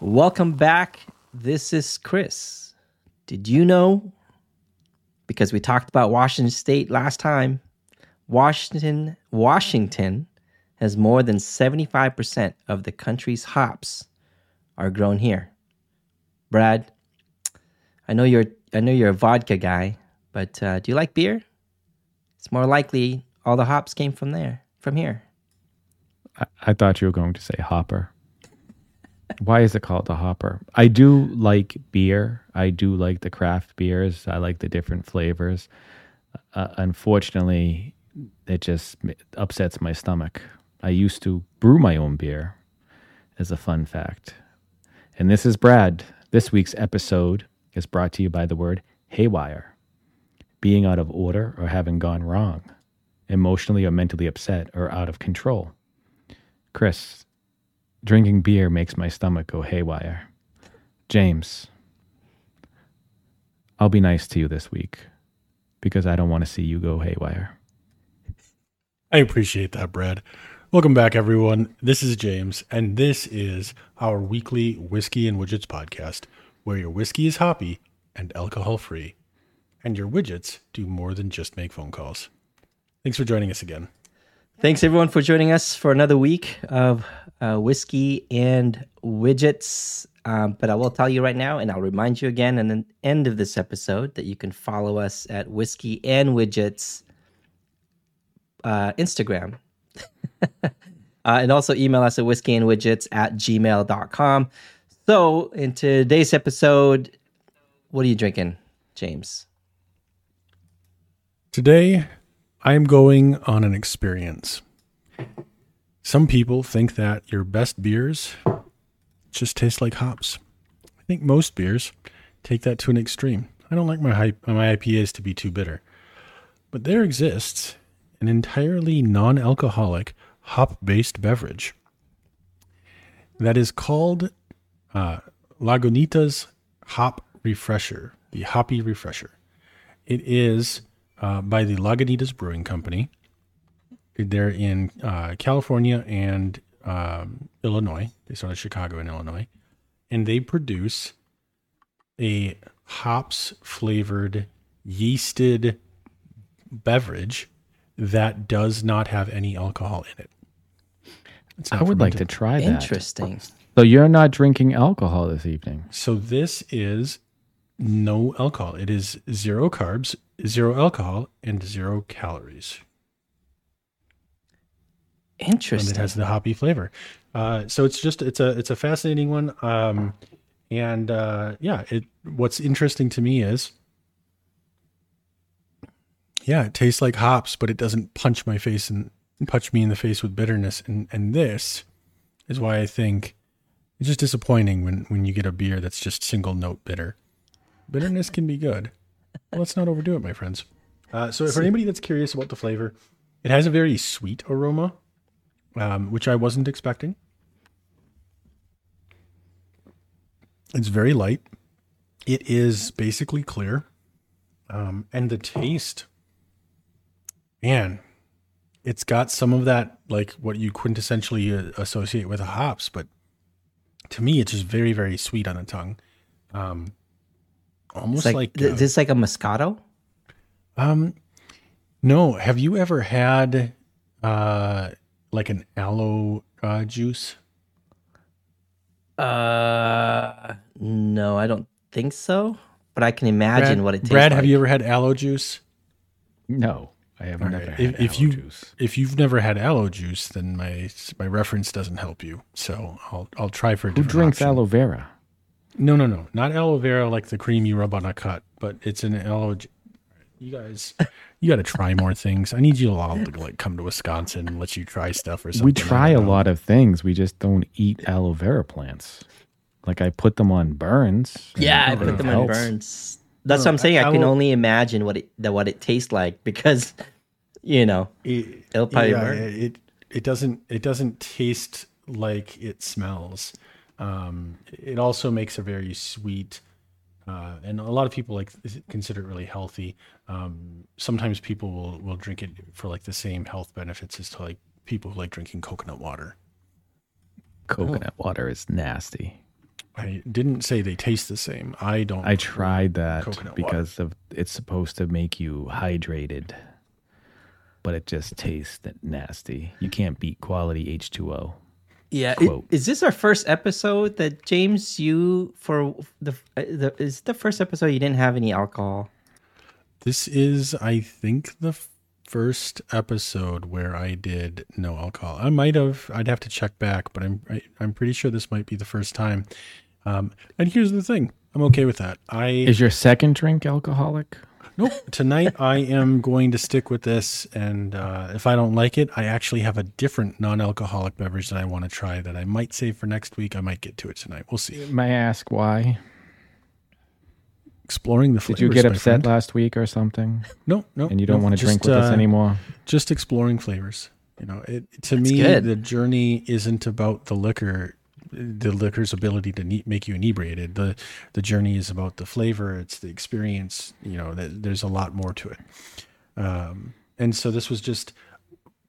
Welcome back. This is Chris. Did you know, because we talked about Washington State last time, Washington has more than 75% of the country's hops are grown here. Brad, I know you're a vodka guy, but do you like beer? It's more likely all the hops came from here. I thought you were going to say hopper. Why is it called the hopper? I do like beer. I do like the craft beers. I like the different flavors. Unfortunately, it just upsets my stomach. I used to brew my own beer, as a fun fact. And this is Brad. This week's episode is brought to you by the word haywire. Being out of order or having gone wrong. Emotionally or mentally upset or out of control. Chris, drinking beer makes my stomach go haywire. James, I'll be nice to you this week because I don't want to see you go haywire. I appreciate that, Brad. Welcome back, everyone. This is James, and this is our weekly Whiskey and Widgets podcast, where your whiskey is hoppy and alcohol-free, and your widgets do more than just make phone calls. Thanks for joining us again. Thanks, everyone, for joining us for another week of Whiskey and Widgets. But I will tell you right now, and I'll remind you again at the end of this episode, that you can follow us at Whiskey and Widgets Instagram. And also email us at whiskeyandwidgets@gmail.com. So in today's episode, what are you drinking, James? Today, I'm going on an experience. Some people think that your best beers just taste like hops. I think most beers take that to an extreme. I don't like my IPAs to be too bitter. But there exists an entirely non-alcoholic hop-based beverage that is called Lagunitas Hop Refresher, the Hoppy Refresher. It is by the Lagunitas Brewing Company. They're in California and Illinois. They started Chicago and Illinois. And they produce a hops-flavored, yeasted beverage that does not have any alcohol in it. I would like to try that. Interesting. So you're not drinking alcohol this evening. So this is no alcohol. It is zero carbs, zero alcohol, and zero calories. Interesting. And it has the hoppy flavor. So it's a fascinating one. What's interesting to me is, yeah, it tastes like hops, but it doesn't punch me in the face with bitterness. And this is why I think it's just disappointing when you get a beer that's just single note bitter. Bitterness can be good. Well, let's not overdo it, my friends. So for anybody that's curious about the flavor, it has a very sweet aroma, which I wasn't expecting. It's very light. It is basically clear. And the taste... Man, it's got some of that, like what you quintessentially associate with hops, but to me, it's just very, very sweet on the tongue. Almost like is this like a Moscato? No. Have you ever had like an aloe juice? No, I don't think so. But I can imagine what it tastes like. Brad, have you ever had aloe juice? No. I have never had aloe juice. If you've never had aloe juice, then my reference doesn't help you. So I'll try for a different option. Who drinks aloe vera? No. Not aloe vera like the cream you rub on a cut, but it's an aloe... You guys, you got to try more things. I need you all to like come to Wisconsin and let you try stuff or something. We try a lot of things. We just don't eat aloe vera plants. Like I put them on burns. Yeah, I put them on burns. That's what I'm saying. I can only imagine what it tastes like because, you know, it'll probably burn. It doesn't taste like it smells. It also makes a very sweet And a lot of people like consider it really healthy. Sometimes people will drink it for like the same health benefits as to like people who like drinking coconut water. Coconut water is nasty. I didn't say they taste the same. I don't. I tried that because of it's supposed to make you hydrated, but it just tastes nasty. You can't beat quality H2O. Yeah, is this our first episode that James? You for the is the first episode you didn't have any alcohol? This is, I think, the first episode where I did no alcohol. I might have. I'd have to check back, but I'm pretty sure this might be the first time. And here's the thing: I'm okay with that. Is your second drink alcoholic? Nope. Tonight I am going to stick with this, and if I don't like it, I actually have a different non-alcoholic beverage that I want to try that I might save for next week. I might get to it tonight. We'll see. May I ask why? Exploring the flavors. Did you get upset last week or something? No. And you don't want to drink with us anymore? Just exploring flavors. You know, the journey isn't about the liquor. The liquor's ability to make you inebriated. The journey is about the flavor. It's the experience. You know, there's a lot more to it. And so this was just,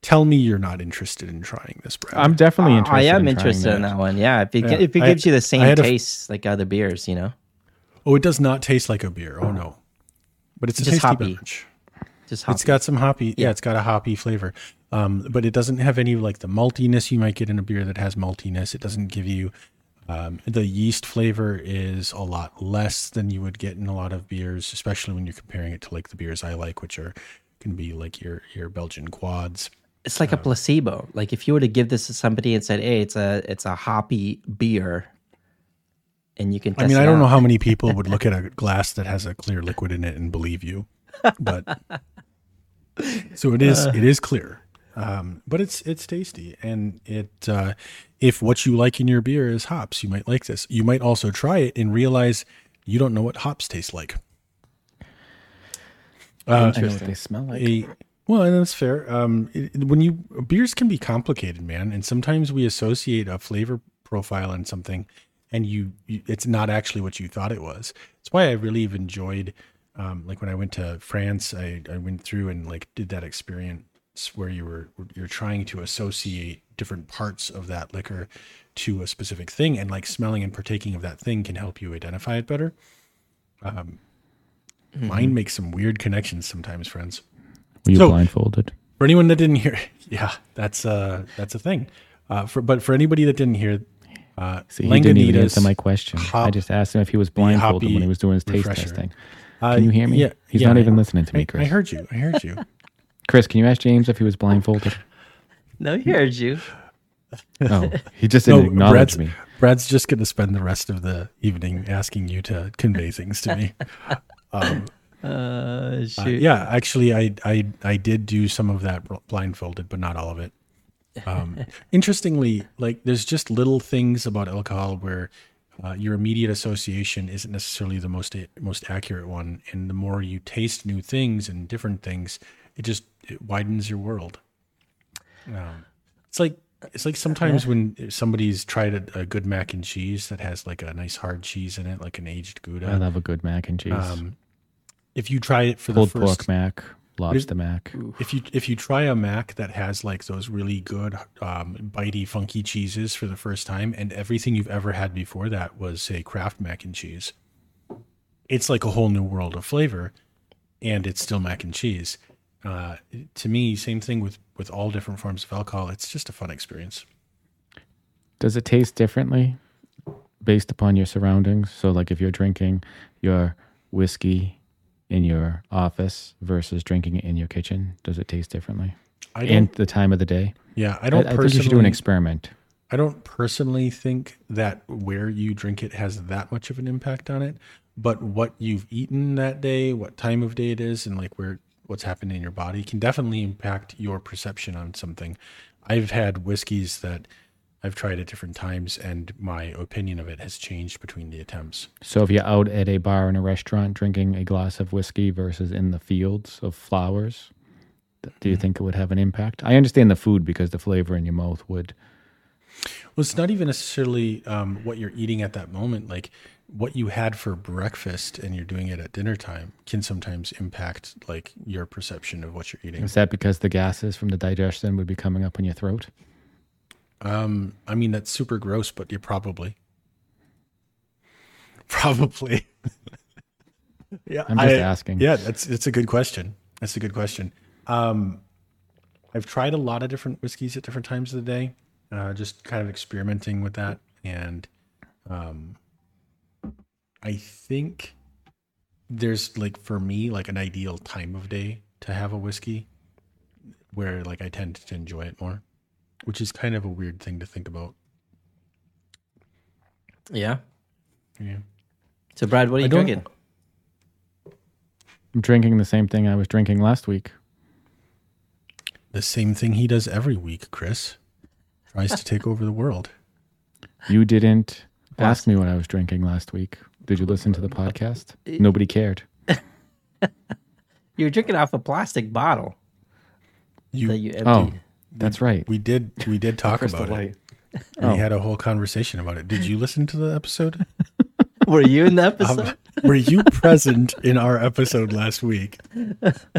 tell me you're not interested in trying this, Brad. I'm definitely interested. I am interested in that one. Yeah, if it gives you the same taste like other beers, you know. Oh, it does not taste like a beer. Oh no, but it's a tasty beverage. Just hoppy. It's got some hoppy. Yeah, it's got a hoppy flavor. But it doesn't have any like the maltiness you might get in a beer that has maltiness. It doesn't give you the yeast flavor is a lot less than you would get in a lot of beers, especially when you're comparing it to like the beers I like, which can be like your Belgian quads. It's like a placebo. Like if you were to give this to somebody and said, "Hey, it's a hoppy beer," and you can test it out. I don't know how many people would look at a glass that has a clear liquid in it and believe you, but so it is clear. But it's tasty, and if what you like in your beer is hops, you might like this. You might also try it and realize you don't know what hops taste like. I know what they smell like. And that's fair. Beers can be complicated, man, and sometimes we associate a flavor profile in something, and it's not actually what you thought it was. That's why I really have enjoyed, like when I went to France, I went through and like did that experience where you're trying to associate different parts of that liquor to a specific thing, and like smelling and partaking of that thing can help you identify it better. Mine makes some weird connections sometimes, friends. Were you blindfolded? For anyone that didn't hear, yeah, that's a thing. For anybody that didn't hear, he didn't even answer my question. I just asked him if he was blindfolded when he was doing his taste testing. Can you hear me? Yeah, he's not even listening to me, Chris. I heard you. Chris, can you ask James if he was blindfolded? No, he heard you. Oh, he just didn't acknowledge me. Brad's just going to spend the rest of the evening asking you to convey things to me. Shoot. Yeah, actually, I did do some of that blindfolded, but not all of it. Interestingly, like there's just little things about alcohol where your immediate association isn't necessarily the most accurate one, and the more you taste new things and different things, it widens your world. It's like sometimes when somebody's tried a good mac and cheese that has like a nice hard cheese in it, like an aged Gouda. I love a good mac and cheese. If you try it for the first pork mac, lobster mac. If you try a mac that has like those really good bitey, funky cheeses for the first time, and everything you've ever had before that was say Kraft mac and cheese, it's like a whole new world of flavor, and it's still mac and cheese. To me, same thing with all different forms of alcohol. It's just a fun experience. Does it taste differently based upon your surroundings? So like if you're drinking your whiskey in your office versus drinking it in your kitchen, does it taste differently? And the time of the day? Yeah, I think you should do an experiment. I don't personally think that where you drink it has that much of an impact on it, but what you've eaten that day, what time of day it is, and like what's happened in your body can definitely impact your perception on something. I've had whiskeys that I've tried at different times, and my opinion of it has changed between the attempts. So if you're out at a bar in a restaurant drinking a glass of whiskey versus in the fields of flowers, do you think it would have an impact? I understand the food because the flavor in your mouth would Well, it's not even necessarily what you're eating at that moment. Like what you had for breakfast and you're doing it at dinner time can sometimes impact like your perception of what you're eating. Is that because the gases from the digestion would be coming up in your throat? I mean, that's super gross, but you probably. Yeah. I'm just asking. Yeah. It's a good question. That's a good question. I've tried a lot of different whiskeys at different times of the day. Just kind of experimenting with that. And, I think there's like, for me, like an ideal time of day to have a whiskey where like I tend to enjoy it more, which is kind of a weird thing to think about. Yeah. Yeah. So Brad, what are you drinking? I'm drinking the same thing I was drinking last week. The same thing he does every week, Chris. Tries to take over the world. You didn't ask me what I was drinking last week. Did you listen to the podcast? Nobody cared. You were drinking off a plastic bottle. You emptied. Oh, that's right. We did talk about it. We had a whole conversation about it. Did you listen to the episode? Were you in the episode? Were you present in our episode last week?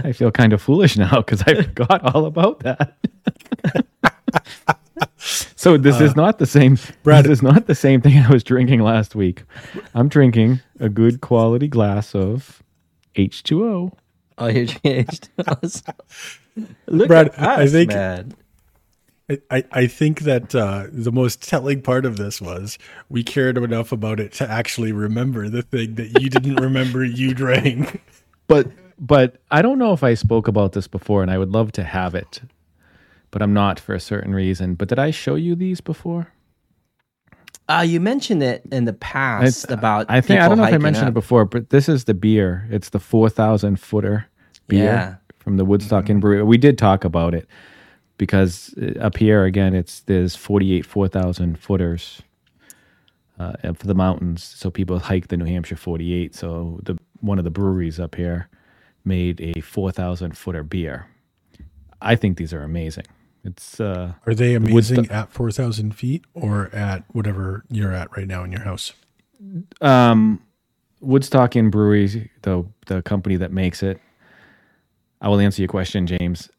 I feel kind of foolish now because I forgot all about that. So this is not the same. Brad, this is not the same thing I was drinking last week. I'm drinking a good quality glass of H2O. Oh, you're drinking H2O. Look, Brad, at us, I think, man. I think that the most telling part of this was we cared enough about it to actually remember the thing that you didn't remember you drank. But I don't know if I spoke about this before, and I would love to have it. But I'm not for a certain reason. But did I show you these before? You mentioned it in the past I don't know if I mentioned it before, but this is the beer. It's the 4,000 footer beer from the Woodstock Inn Brewery. We did talk about it because up here, again, there's 48 4,000 footers for the mountains. So people hike the New Hampshire 48. So one of the breweries up here made a 4,000 footer beer. I think these are amazing. It's are they amazing at 4,000 feet or at whatever you're at right now in your house? Woodstock Inn Brewery, the company that makes it. I will answer your question, James.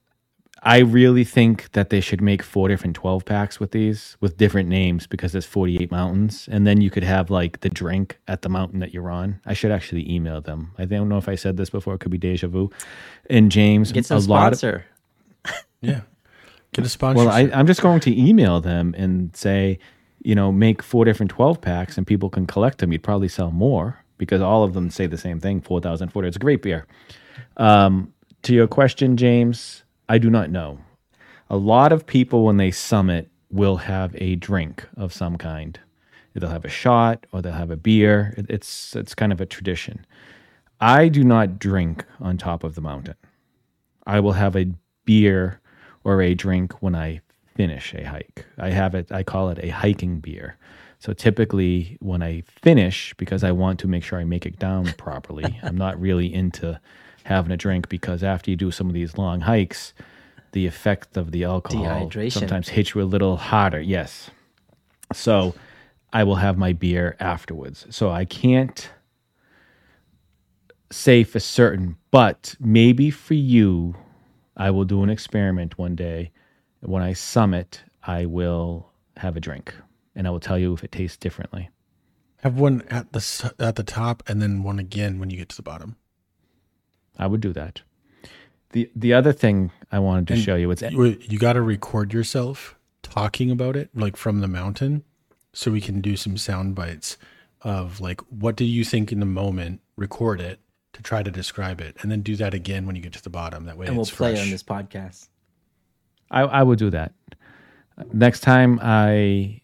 I really think that they should make 4 different 12 packs with these with different names because there's 48 mountains, and then you could have like the drink at the mountain that you're on. I should actually email them. I don't know if I said this before. It could be deja vu. And James, get some sponsor. Yeah. Get a sponsor. Well, I'm just going to email them and say, make 4 different 12 packs and people can collect them. You'd probably sell more because all of them say the same thing, 4,000 footer. It's a great beer. To your question, James, I do not know. A lot of people, when they summit, will have a drink of some kind. They'll have a shot or they'll have a beer. It's kind of a tradition. I do not drink on top of the mountain. I will have a beer or a drink when I finish a hike. I call it a hiking beer. So typically when I finish, because I want to make sure I make it down properly, I'm not really into having a drink because after you do some of these long hikes, the effect of the alcohol sometimes hits you a little harder. Yes. So I will have my beer afterwards. So I can't say for certain, but maybe for you, I will do an experiment one day. When I summit, I will have a drink, and I will tell you if it tastes differently. Have one at the top, and then one again when you get to the bottom. I would do that. The other thing I wanted to show you, you got to record yourself talking about it, like from the mountain, so we can do some sound bites of like, what do you think in the moment? Record it. To try to describe it, and then do that again when you get to the bottom. That way, and it's we'll play fresh on this podcast. I will do that. Next time I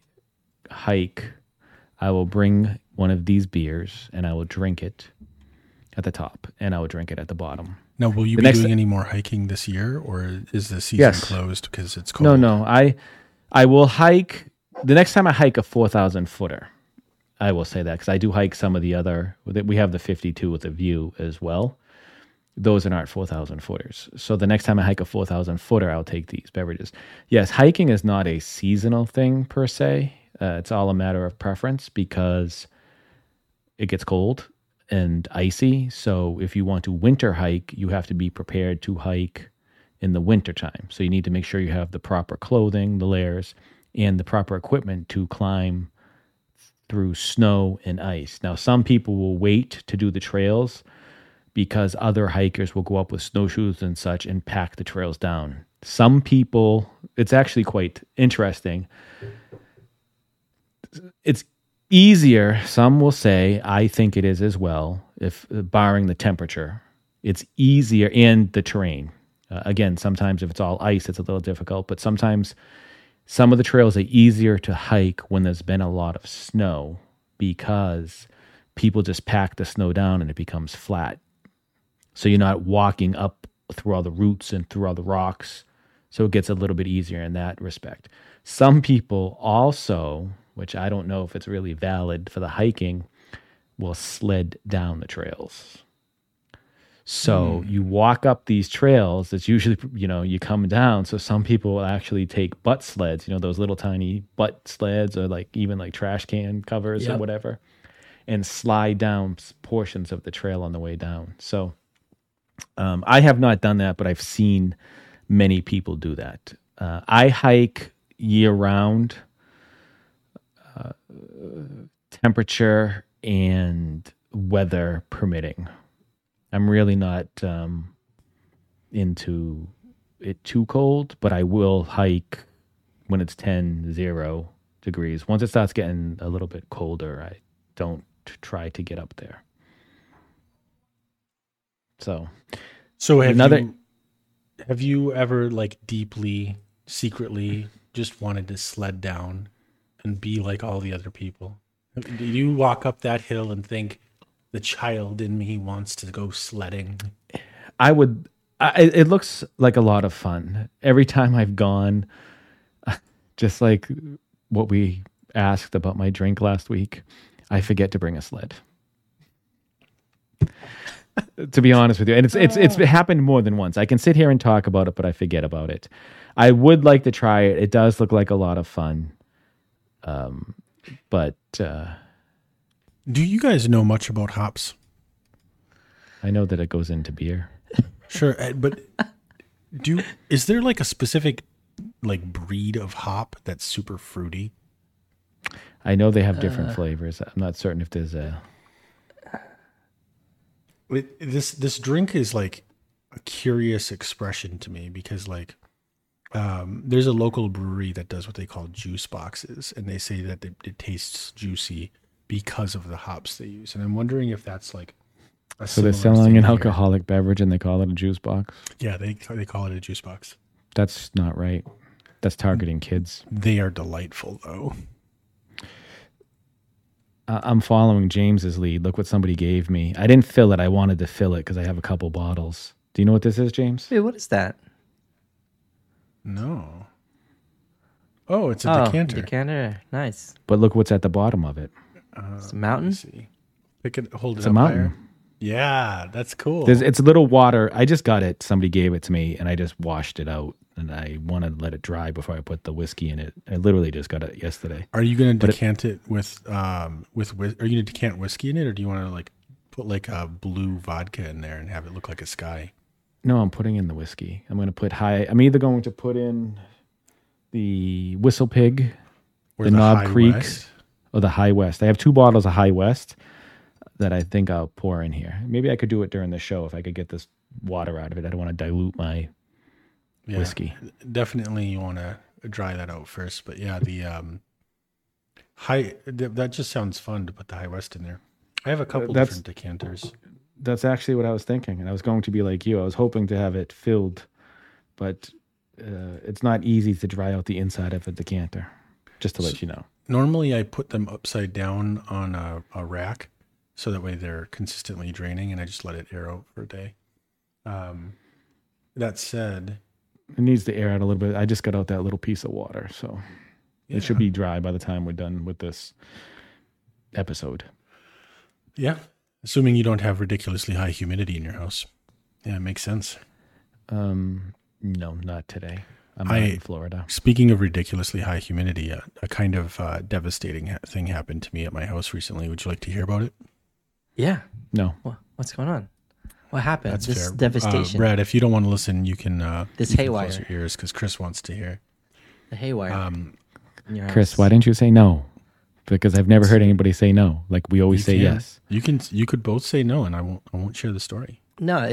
hike, I will bring one of these beers, and I will drink it at the top, and I will drink it at the bottom. Now, will you be doing any more hiking this year, or is the season closed because it's cold? No. I will hike the next time I hike a 4,000 footer. I will say that because I do hike some of the other. We have the 52 with a view as well. those aren't 4,000 footers. So the next time I hike a 4,000 footer, I'll take these beverages. Yes, hiking is not a seasonal thing per se. It's all a matter of preference because it gets cold and icy. So if you want to winter hike, you have to be prepared to hike in the wintertime. So you need to make sure you have the proper clothing, the layers, and the proper equipment to climb through snow and ice. Now, some people will wait to do the trails because other hikers will go up with snowshoes and such and pack the trails down. Some people, it's actually quite interesting. It's easier, some will say, I think it is as well, if barring the temperature. It's easier, and the terrain. Again, sometimes if it's all ice, it's a little difficult, but sometimes some of the trails are easier to hike when there's been a lot of snow because people just pack the snow down and it becomes flat. So you're not walking up through all the roots and through all the rocks. So it gets a little bit easier in that respect. Some people also, which I don't know if it's really valid for the hiking, will sled down the trails. So you walk up these trails, it's usually, you know, you come down. So some people will actually take butt sleds, you know, those little tiny butt sleds or like even like trash can covers or whatever, and slide down portions of the trail on the way down. So I have not done that, but I've seen many people do that. I hike year round. Temperature and weather permitting. I'm really not into it too cold, but I will hike when it's 10-0 degrees. Once it starts getting a little bit colder, I don't try to get up there. So have you ever like deeply, secretly just wanted to sled down and be like all the other people? Do you walk up that hill and think the child in me wants to go sledding? It looks like a lot of fun. Every time I've gone, just like what we asked about my drink last week, I forget to bring a sled. To be honest with you, and it's happened more than once. I can sit here and talk about it, but I forget about it. I would like to try it. It does look like a lot of fun. Do you guys know much about hops? I know that it goes into beer. Sure. But is there like a specific like breed of hop that's super fruity? I know they have different flavors. I'm not certain if there's this drink is like a curious expression to me because like, there's a local brewery that does what they call juice boxes, and they say that it tastes juicy because of the hops they use. And I'm wondering if that's like a so they're selling an alcoholic beverage and they call it a juice box. Yeah, they call it a juice box. That's not right. That's targeting kids. They are delightful though. I'm following James's lead. Look what somebody gave me. I didn't fill it. I wanted to fill it because I have a couple bottles. Do you know what this is, James? Wait, what is that? No. Oh, it's a decanter. Decanter, nice. But look what's at the bottom of it. It's a mountain. See. It's a mountain. Higher. Yeah, that's cool. It's a little water. I just got it. Somebody gave it to me, and I just washed it out. And I want to let it dry before I put the whiskey in it. I literally just got it yesterday. Are you going to decant it Are you going to decant whiskey in it, or do you want to like put like a blue vodka in there and have it look like a sky? No, I'm putting in the whiskey. I'm either going to put in the Whistlepig, the Knob Creek, or the High West. I have two bottles of High West that I think I'll pour in here. Maybe I could do it during the show if I could get this water out of it. I don't want to dilute my whiskey. Definitely you want to dry that out first. But yeah, that just sounds fun to put the High West in there. I have a couple different decanters. That's actually what I was thinking, and I was going to be like you. I was hoping to have it filled, but it's not easy to dry out the inside of a decanter, just to let you know. Normally, I put them upside down on a rack, so that way they're consistently draining, and I just let it air out for a day. That said... It needs to air out a little bit. I just got out that little piece of water, so it should be dry by the time we're done with this episode. Yeah. Assuming you don't have ridiculously high humidity in your house. Yeah, it makes sense. No, not today. I'm not in Florida. Speaking of ridiculously high humidity, a kind of devastating thing happened to me at my house recently. Would you like to hear about it? Yeah. No. What's going on? What happened? That's this fair. Devastation. Brad, if you don't want to listen, you can, haywire. Close your ears because Chris wants to hear. The haywire. Chris, why didn't you say no? Because I've never heard anybody say no. Like we always say yes. You could both say no, and I won't share the story. No,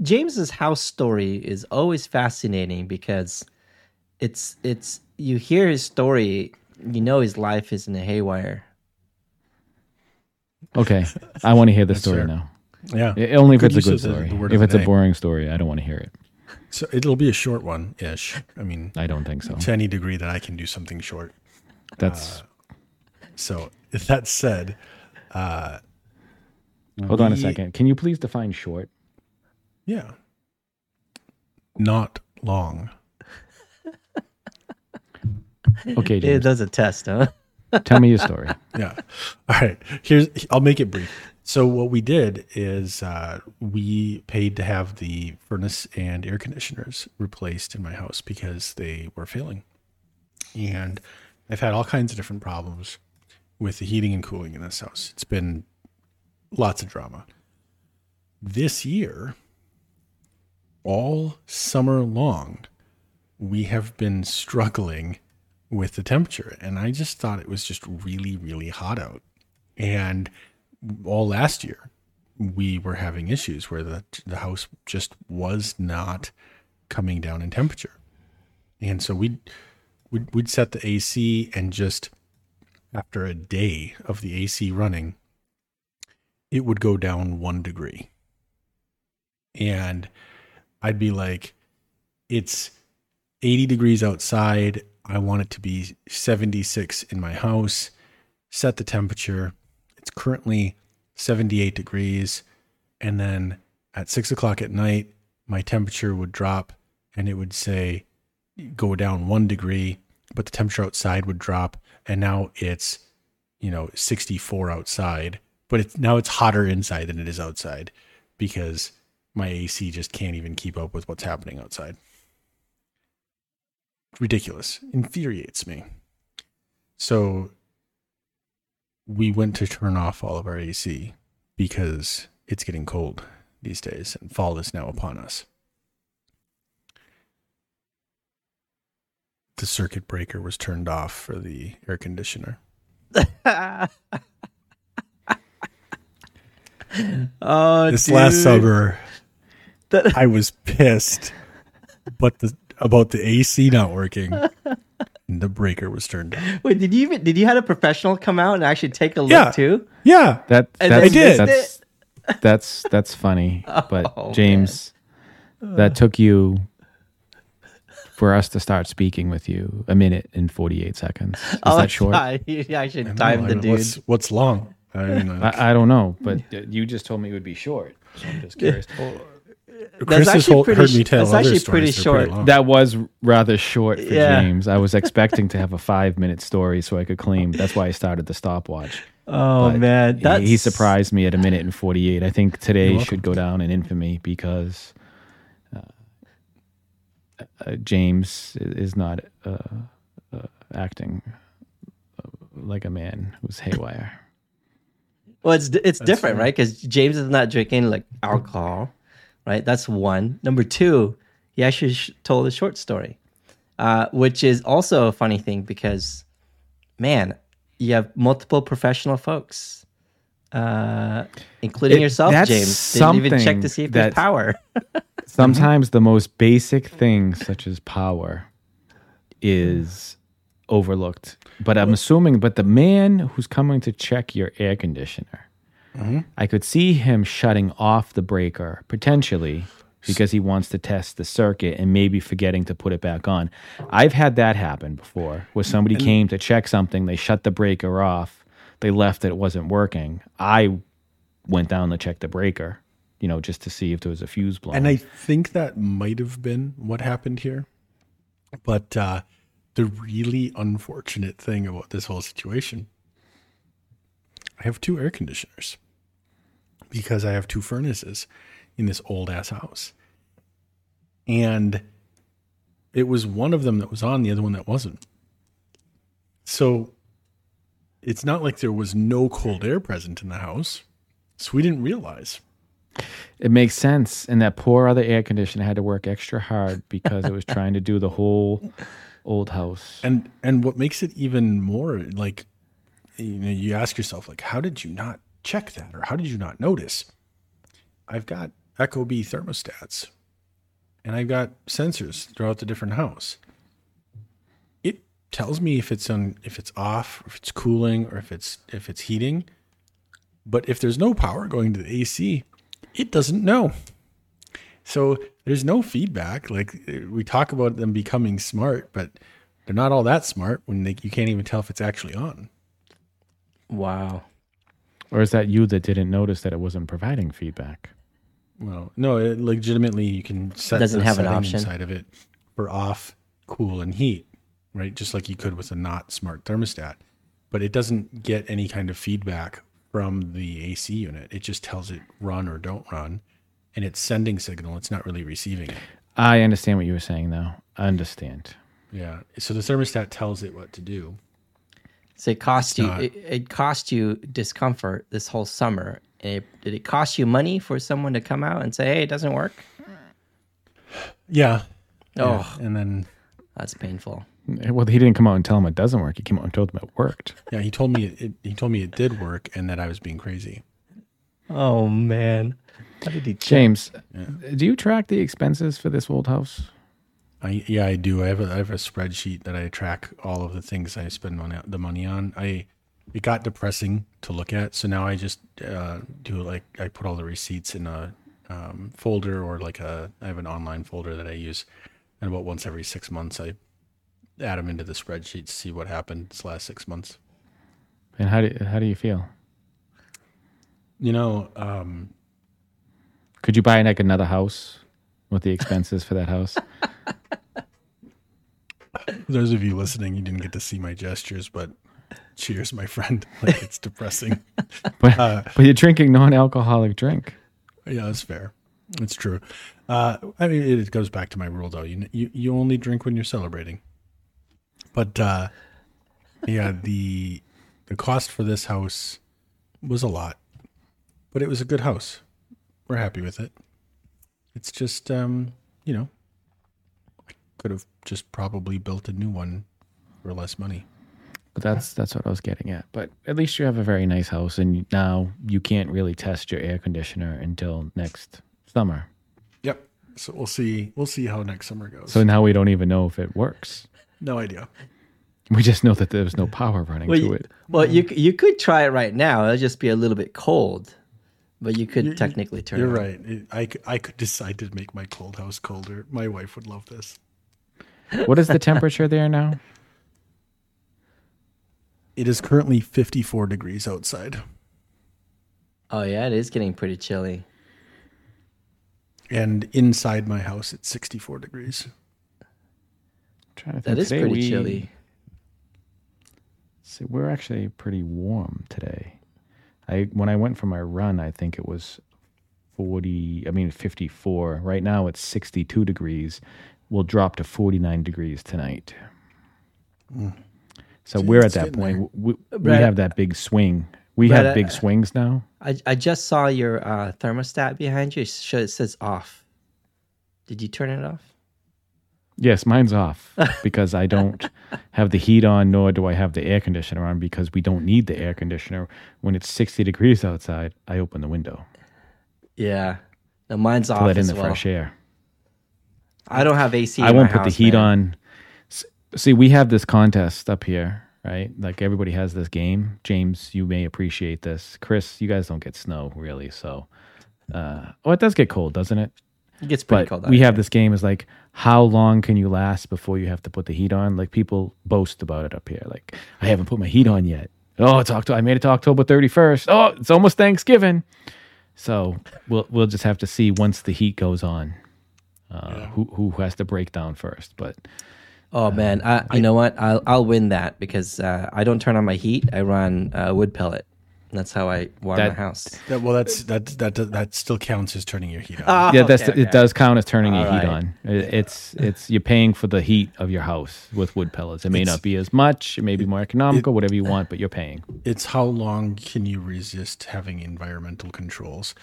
James's house story is always fascinating because it's you hear his story, you know his life is in a haywire. Okay, I want to hear the story now. Yeah, only if it's a good story. If it's a boring story, I don't want to hear it. So it'll be a short one, ish. I mean, I don't think so. To any degree that I can do something short. That's so. If that said, hold on a second. Can you please define short? Yeah. Not long. Okay, James. It does a test, huh? Tell me your story. Yeah. All right. I'll make it brief. So what we did is we paid to have the furnace and air conditioners replaced in my house because they were failing. And I've had all kinds of different problems with the heating and cooling in this house. It's been lots of drama. This year, all summer long, we have been struggling with the temperature. And I just thought it was just really, really hot out. And all last year, we were having issues where the house just was not coming down in temperature. And so we'd set the AC and just after a day of the AC running, it would go down 1 degree. And I'd be like, it's 80 degrees outside. I want it to be 76 in my house. Set the temperature. It's currently 78 degrees. And then at 6:00 at night, my temperature would drop and it would say, go down 1 degree, but the temperature outside would drop. And now it's, 64 outside, but now it's hotter inside than it is outside because my AC just can't even keep up with what's happening outside. Ridiculous. Infuriates me. So we went to turn off all of our AC because it's getting cold these days and fall is now upon us. The circuit breaker was turned off for the air conditioner. Last summer, I was pissed about the AC not working. And the breaker was turned off. Wait, did you have a professional come out and actually take a look too? Yeah, I did. That's funny, but James, that took you. For us to start speaking with you, 1 minute and 48 seconds. Is that short? I should time the dude. What's long? I don't know, but you just told me it would be short. So I'm just curious. Well, Chris has heard me tell other stories. That's actually pretty short. That was rather short for James. I was expecting to have a 5-minute story so I could claim. That's why I started the stopwatch. Oh, but man. He surprised me at 1 minute and 48. I think today should go down in infamy because James is not acting like a man who's haywire. Well, it's different, right? Because James is not drinking like alcohol, right? That's one. Number two, he actually told a short story, which is also a funny thing because, man, you have multiple professional folks, including yourself, James. Didn't even check to see if there's power. Sometimes the most basic thing, such as power, is overlooked. But I'm assuming, the man who's coming to check your air conditioner, I could see him shutting off the breaker, potentially, because he wants to test the circuit and maybe forgetting to put it back on. I've had that happen before, where somebody came to check something, they shut the breaker off, they left it wasn't working. I went down to check the breaker. Just to see if there was a fuse blown. And I think that might have been what happened here. But the really unfortunate thing about this whole situation, I have 2 air conditioners because I have 2 furnaces, in this old ass house. And it was one of them that was on, the other one that wasn't. So it's not like there was no cold air present in the house. So we didn't realize. It makes sense. And that poor other air conditioner had to work extra hard because it was trying to do the whole old house. And what makes it even more like, you know, you ask yourself, like, how did you not check that? Or how did you not notice? I've got Ecobee thermostats and I've got sensors throughout the different house. It tells me if it's on, if it's off, if it's cooling, or if it's heating. But if there's no power going to the AC, it doesn't know. So there's no feedback. Like, we talk about them becoming smart, but they're not all that smart when they, you can't even tell if it's actually on. Wow. Or is that you that didn't notice that it wasn't providing feedback? Well, no, it, legitimately you can set the setting inside of it for off, cool, and heat, right? Just like you could with a not smart thermostat. But it doesn't get any kind of feedback from the AC unit. It just tells it run or don't run, and it's sending signal. It's not really receiving it. I understand what you were saying, though. I understand. Yeah. So the thermostat tells it what to do. So it cost you. It cost you discomfort this whole summer. And did it cost you money for someone to come out and say, "Hey, it doesn't work"? Yeah. Oh, yeah. And then that's painful. Well, he didn't come out and tell him it doesn't work. He came out and told him it worked. Yeah, he told me it. He told me it did work, and that I was being crazy. Oh man! How did he? James, do you track the expenses for this old house? I do. I have a spreadsheet that I track all of the things I spend the money on. It got depressing to look at, so now I just do, like, I put all the receipts in a folder, or like I have an online folder that I use, and about once every 6 months I add them into the spreadsheet to see what happened this last 6 months. And how do you feel? You know, could you buy like another house with the expenses for that house? Those of you listening, you didn't get to see my gestures, but cheers, my friend. Like, it's depressing. But you're drinking non-alcoholic drink. Yeah, that's fair. It's true. I mean, it goes back to my rule, though. You only drink when you're celebrating. But yeah, the cost for this house was a lot, but it was a good house. We're happy with it. It's just, you know, could have just probably built a new one for less money. But that's what I was getting at. But at least you have a very nice house, and now you can't really test your air conditioner until next summer. Yep. So we'll see how next summer goes. So now we don't even know if it works. No idea. We just know that there's no power running to it. Well, you could try it right now. It'll just be a little bit cold, but you could technically turn it. You're right. I could decide to make my cold house colder. My wife would love this. What is the temperature there now? It is currently 54 degrees outside. Oh, yeah, it is getting pretty chilly. And inside my house, it's 64 degrees. I'm trying to think. That is pretty chilly. So we're actually pretty warm today. When I went for my run, I think it was 54. Right now, it's 62 degrees. We'll drop to 49 degrees tonight. Mm. So we're at that point. We have that big swing. We have big swings now. I just saw your thermostat behind you. It says off. Did you turn it off? Yes, mine's off because I don't have the heat on, nor do I have the air conditioner on, because we don't need the air conditioner. When it's 60 degrees outside, I open the window. Yeah. No, mine's off as well. To let in the fresh air. I don't have AC. I won't put the heat on. See, we have this contest up here, right? Like, everybody has this game. James, you may appreciate this. Chris, you guys don't get snow really, so. It does get cold, doesn't it? It gets pretty cold. We have this game. Is like, how long can you last before you have to put the heat on? Like, people boast about it up here. Like, I haven't put my heat on yet. Oh, it's October. I made it to October 31st. Oh, it's almost Thanksgiving. So we'll just have to see once the heat goes on. Who has to break down first? But man, you know what? I'll win that because I don't turn on my heat. I run a wood pellet. That's how I wire my house. That still counts as turning your heat on. It does count as turning your heat on. It's you're paying for the heat of your house with wood pellets. It may not be as much. It may be more economical, whatever you want, but you're paying. It's how long can you resist having environmental controls?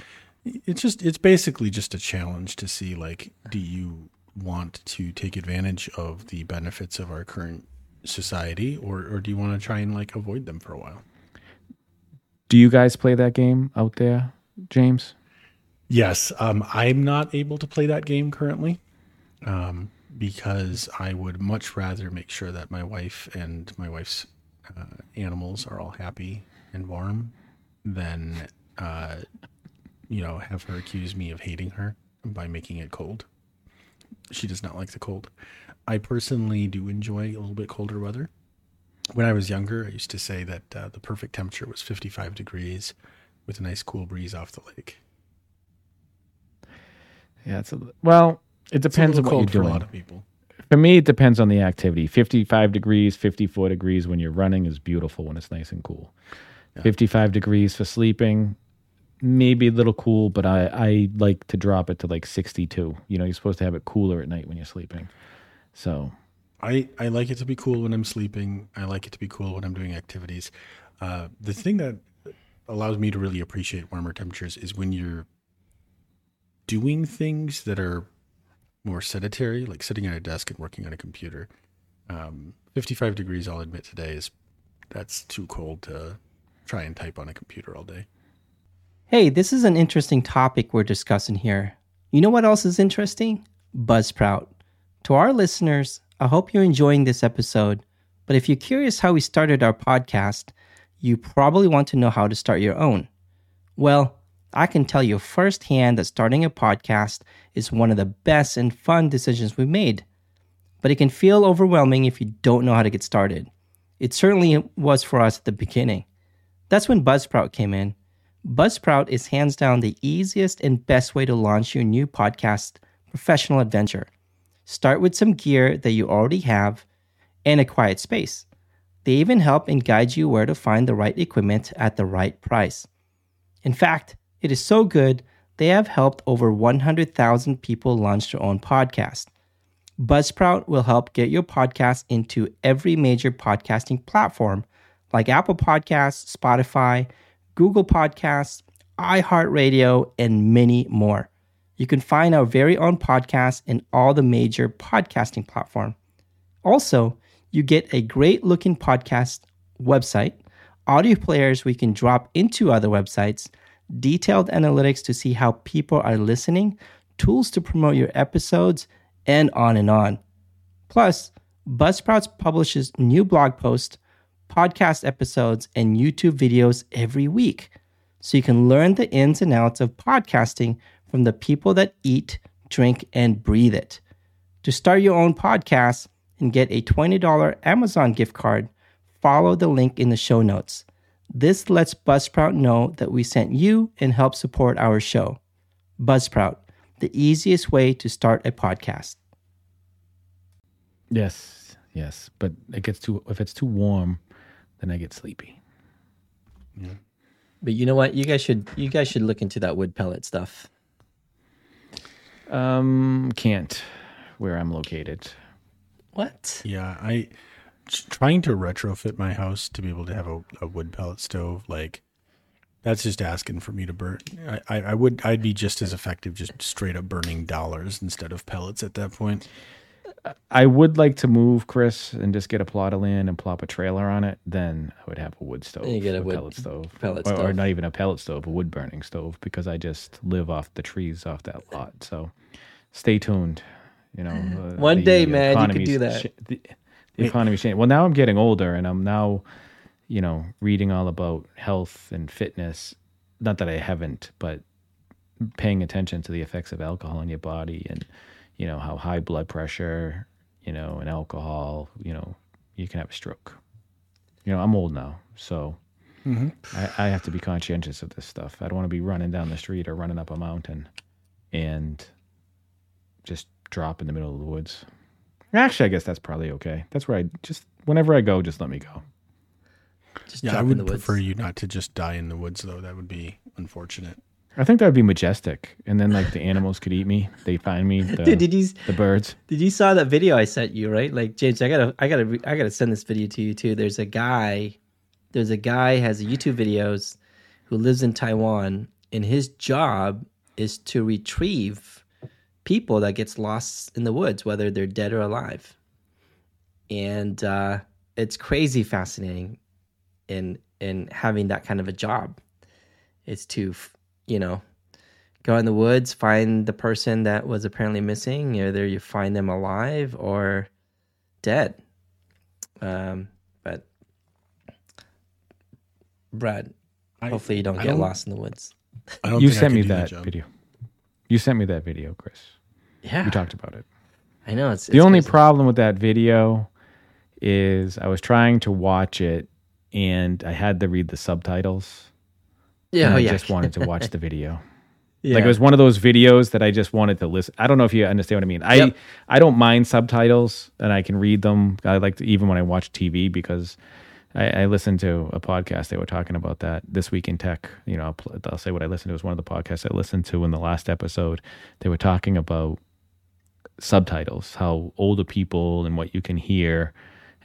It's basically just a challenge to see, like, do you want to take advantage of the benefits of our current society, or do you want to try and, like, avoid them for a while? Do you guys play that game out there, James? Yes. I'm not able to play that game currently because I would much rather make sure that my wife and my wife's animals are all happy and warm than, have her accuse me of hating her by making it cold. She does not like the cold. I personally do enjoy a little bit colder weather. When I was younger, I used to say that the perfect temperature was 55 degrees with a nice cool breeze off the lake. Yeah, it depends on what you're doing. It's a little cold for a lot of people. For me, it depends on the activity. 55 degrees, 54 degrees when you're running is beautiful when it's nice and cool. Yeah. 55 degrees for sleeping, maybe a little cool, but I like to drop it to like 62. You know, you're supposed to have it cooler at night when you're sleeping. So... I like it to be cool when I'm sleeping. I like it to be cool when I'm doing activities. The thing that allows me to really appreciate warmer temperatures is when you're doing things that are more sedentary, like sitting at a desk and working on a computer. 55 degrees, I'll admit today, that's too cold to try and type on a computer all day. Hey, this is an interesting topic we're discussing here. You know what else is interesting? Buzzsprout. To our listeners, I hope you're enjoying this episode, but if you're curious how we started our podcast, you probably want to know how to start your own. Well, I can tell you firsthand that starting a podcast is one of the best and fun decisions we've made, but it can feel overwhelming if you don't know how to get started. It certainly was for us at the beginning. That's when Buzzsprout came in. Buzzsprout is hands down the easiest and best way to launch your new podcast professional adventure. Start with some gear that you already have and a quiet space. They even help and guide you where to find the right equipment at the right price. In fact, it is so good, they have helped over 100,000 people launch their own podcast. Buzzsprout will help get your podcast into every major podcasting platform like Apple Podcasts, Spotify, Google Podcasts, iHeartRadio, and many more. You can find our very own podcast in all the major podcasting platforms. Also, you get a great-looking podcast website, audio players we can drop into other websites, detailed analytics to see how people are listening, tools to promote your episodes, and on and on. Plus, Buzzsprout publishes new blog posts, podcast episodes, and YouTube videos every week, so you can learn the ins and outs of podcasting from the people that eat, drink, and breathe it. To start your own podcast and get a $20 Amazon gift card, follow the link in the show notes. This lets Buzzsprout know that we sent you and help support our show. Buzzsprout, the easiest way to start a podcast. Yes. But if it's too warm, then I get sleepy. Yeah. But you know what? You guys should look into that wood pellet stuff. Can't where I'm located. What? Yeah, I trying to retrofit my house to be able to have a wood pellet stove. Like, that's just asking for me to burn. I'd be just as effective just straight up burning dollars instead of pellets at that point. I would like to move, Chris, and just get a plot of land and plop a trailer on it. Then I would have a wood stove, you get a pellet stove, or not even a pellet stove, a wood burning stove, because I just live off the trees off that lot. So stay tuned. You know, one day, man, you could do that. The economy's changing. Well, now I'm getting older, and I'm now, reading all about health and fitness. Not that I haven't, but paying attention to the effects of alcohol on your body and. How high blood pressure, and alcohol, you can have a stroke. I'm old now, so I have to be conscientious of this stuff. I don't want to be running down the street or running up a mountain and just drop in the middle of the woods. Actually, I guess that's probably okay. That's where whenever I go, just let me go. Yeah, I would prefer you not to just die in the woods, though. That would be unfortunate. I think that would be majestic. And then, like, the animals could eat me. They find me. Dude, the birds. Did you saw that video I sent you, right? Like, James, I gotta send this video to you, too. There's a guy has YouTube videos who lives in Taiwan, and his job is to retrieve people that gets lost in the woods, whether they're dead or alive. And it's crazy fascinating in having that kind of a job. It's to... you know, go in the woods, find the person that was apparently missing. Either you find them alive or dead. But Brad, hopefully you don't get lost in the woods. You sent me that video. You sent me that video, Chris. Yeah, we talked about it. I know. It's the only problem with that video is I was trying to watch it and I had to read the subtitles. Yeah, I just wanted to watch the video. Yeah. Like, it was one of those videos that I just wanted to listen. I don't know if you understand what I mean. Yep. I don't mind subtitles, and I can read them. I like to, even when I watch TV, because I listened to a podcast. They were talking about that, This Week in Tech. You know, I'll say what I listened to. It was one of the podcasts I listened to in the last episode. They were talking about subtitles, how older people and what you can hear.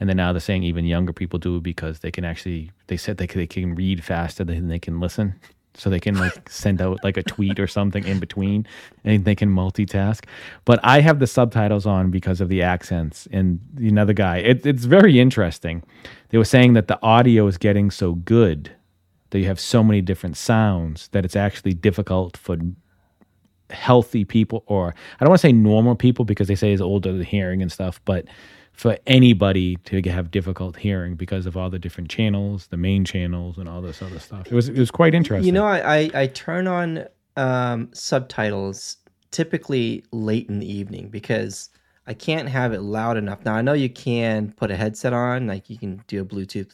And then now they're saying even younger people do, because they can actually, they said they can read faster than they can listen. So they can, like, send out like a tweet or something in between, and they can multitask. But I have the subtitles on because of the accents. And another guy, it's very interesting. They were saying that the audio is getting so good that you have so many different sounds that it's actually difficult for healthy people, or I don't want to say normal people, because they say it's older than hearing and stuff, but for anybody to have difficult hearing because of all the different channels, the main channels, and all this other stuff. It was quite interesting. You know, I turn on subtitles typically late in the evening, because I can't have it loud enough. Now, I know you can put a headset on, like you can do a Bluetooth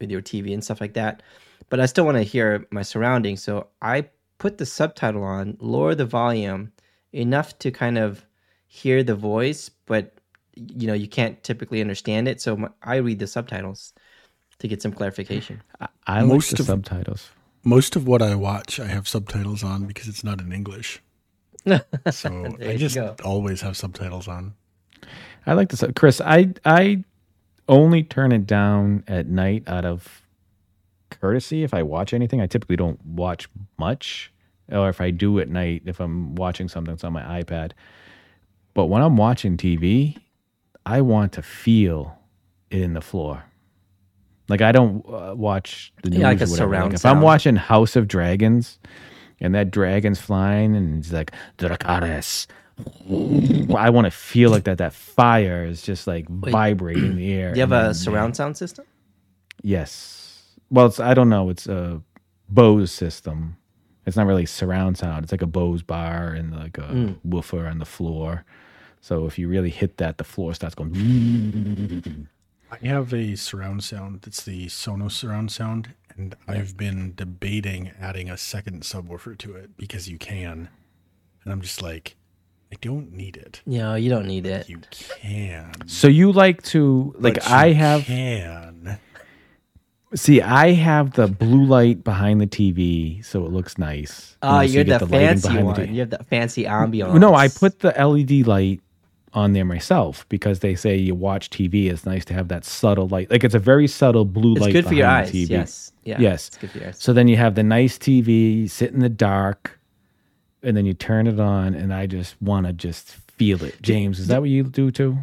with your TV and stuff like that, but I still want to hear my surroundings. So I put the subtitle on, lower the volume enough to kind of hear the voice, but you know, you can't typically understand it, so I read the subtitles to get some clarification. I like the subtitles. Most of what I watch, I have subtitles on because it's not in English. So I just always have subtitles on. I like this. Chris, I only turn it down at night out of courtesy if I watch anything. I typically don't watch much, or if I do at night, if I'm watching something that's on my iPad. But when I'm watching TV... I want to feel it in the floor. Like, I don't watch the news like or whatever. Like, if I'm watching House of Dragons and that dragon's flying and it's like, Dracarys. I want to feel like that fire is just like vibrating the air. Do you have a surround sound system? Yes. Well, I don't know. It's a Bose system. It's not really surround sound. It's like a Bose bar and like a woofer on the floor. So if you really hit that, the floor starts going. I have a surround sound. It's the Sonos surround sound. And I've been debating adding a second subwoofer to it because you can. And I'm just like, I don't need it. No, you don't need it. You can. So you like to, like, but I have. Can. See, I have the blue light behind the TV, so it looks nice. Oh, you're the fancy one. You have the fancy ambiance. No, I put the LED light on there myself, because they say you watch TV, it's nice to have that subtle light. Like, it's a very subtle blue light behind the TV. It's good for your eyes. Yes. Yeah, yes. It's good for your eyes. So then you have the nice TV, sit in the dark, and then you turn it on, and I just want to just feel it. James, is that what you do too?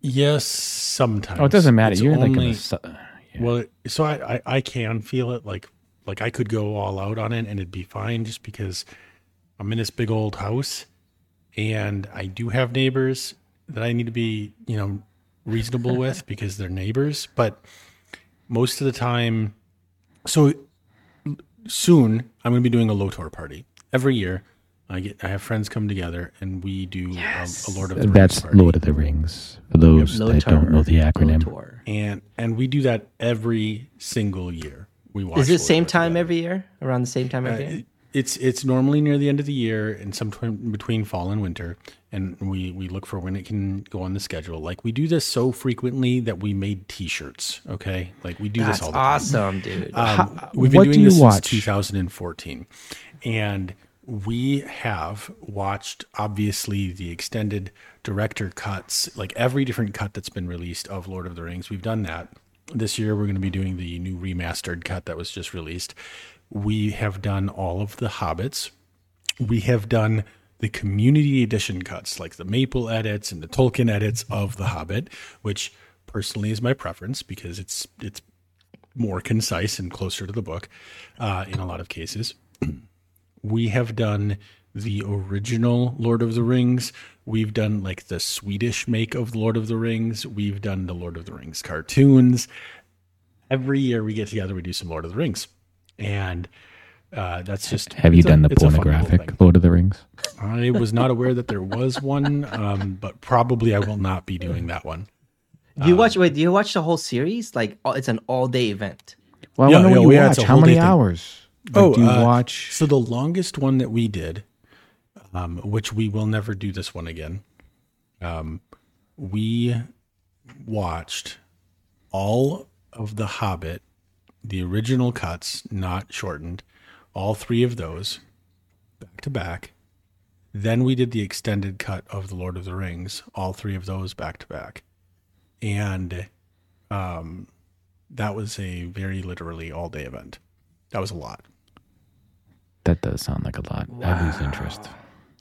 Yes, sometimes. Oh, it doesn't matter. You're like in the... Yeah. Well, so I can feel it. Like I could go all out on it and it'd be fine, just because I'm in this big old house and I do have neighbors that I need to be, you know, reasonable with, because they're neighbors. But most of the time, so soon I'm going to be doing a Lotor party every year. I have friends come together and we do a Lord of the Rings. That's Lord of the Rings. For those that don't know the acronym. Lotor. And we do that every single year. We watch. Is it the same time every year? Around the same time every year? It's normally near the end of the year and sometime between fall and winter. And we look for when it can go on the schedule. Like, we do this so frequently that we made T-shirts, okay? Like, we do this all the time. That's awesome, dude. We've been doing this since 2014. And we have watched, obviously, the extended director cuts, like every different cut that's been released of Lord of the Rings. We've done that. This year, we're going to be doing the new remastered cut that was just released. We have done all of the Hobbits. We have done the community edition cuts, like the Maple edits and the Tolkien edits of The Hobbit, which personally is my preference because it's more concise and closer to the book in a lot of cases. We have done the original Lord of the Rings. We've done like the Swedish make of Lord of the Rings. We've done the Lord of the Rings cartoons. Every year we get together, we do some Lord of the Rings. And that's just... Have you done the pornographic Lord of the Rings? I was not aware that there was one, but probably I will not be doing that one. Do you watch the whole series? Like, it's an all-day event. Well, I wonder what you watch. How many hours? Do you watch? So the longest one that we did, which we will never do this one again, we watched all of The Hobbit, the original cuts, not shortened, all three of those back to back. Then we did the extended cut of The Lord of the Rings, all three of those back to back. And that was a very literally all day event. That was a lot. That does sound like a lot. Wow. I lose interest.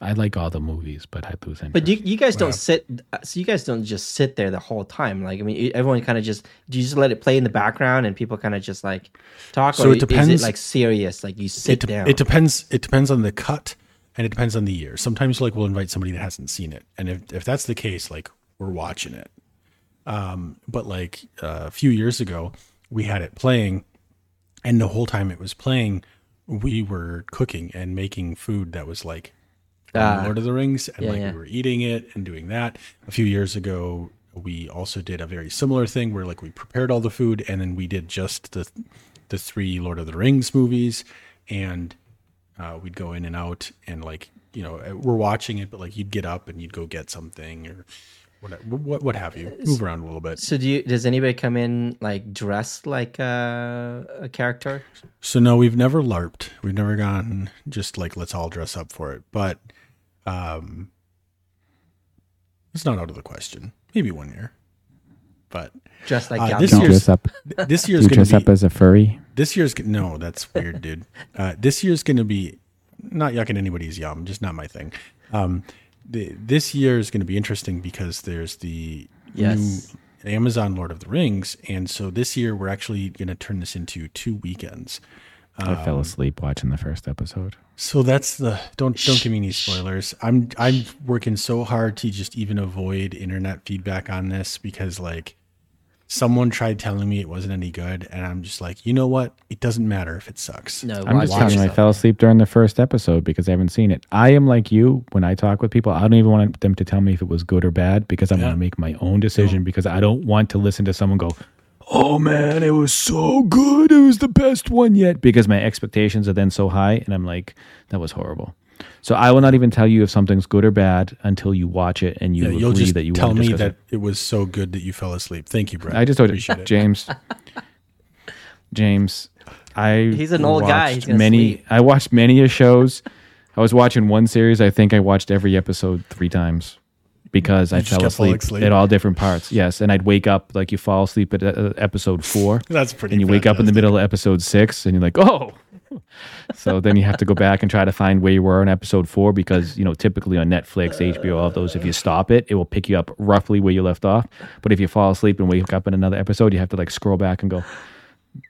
I like all the movies, but I lose interest. But you guys don't sit. So you guys don't just sit there the whole time. Like, I mean, everyone kind of just. Do you just let it play in the background and people kind of just like talk? So or it depends. Is it like serious? Like you sit down. It depends. It depends on the cut, and it depends on the year. Sometimes like we'll invite somebody that hasn't seen it, and if that's the case, like we're watching it. But like a few years ago, we had it playing. And the whole time it was playing, we were cooking and making food that was like Lord of the Rings. And we were eating it and doing that. A few years ago, we also did a very similar thing where like we prepared all the food and then we did just the three Lord of the Rings movies. And we'd go in and out and like, you know, we're watching it, but like you'd get up and you'd go get something or what have you. Move around a little bit. So does anybody come in like dressed like a character? So no, we've never LARPed. We've never gone just like, let's all dress up for it. But it's not out of the question. Maybe one year. But just like this year's going to dress up as a furry. This year's no, that's weird, dude. This year's going to be not yucking anybody's yum, just not my thing. This year is going to be interesting because there's the new Amazon Lord of the Rings. And so this year we're actually going to turn this into 2 weekends. I fell asleep watching the first episode. So that's the, don't give me any spoilers. I'm working so hard to just even avoid internet feedback on this because like someone tried telling me it wasn't any good. And I'm just like, you know what? It doesn't matter if it sucks. No, I'm just telling you, I fell asleep during the first episode because I haven't seen it. I am like you when I talk with people. I don't even want them to tell me if it was good or bad because I want to make my own decision because I don't want to listen to someone go, oh man, it was so good. It was the best one yet because my expectations are then so high. And I'm like, that was horrible. So I will not even tell you if something's good or bad until you watch it and you agree just that you tell me that it was so good that you fell asleep. Thank you, Brett. I just appreciate it, James. He's an old guy. He's many. Sleep. I watched many of shows. I was watching one series. I think I watched every episode 3 times because I fell asleep at all different parts. Yes, and I'd wake up like you fall asleep at episode 4. That's pretty. And you wake up in the middle of episode 6, and you're like, oh. So then you have to go back and try to find where you were in episode 4 because, you know, typically on Netflix, HBO, all of those, if you stop it, it will pick you up roughly where you left off. But if you fall asleep and wake up in another episode, you have to like scroll back and go,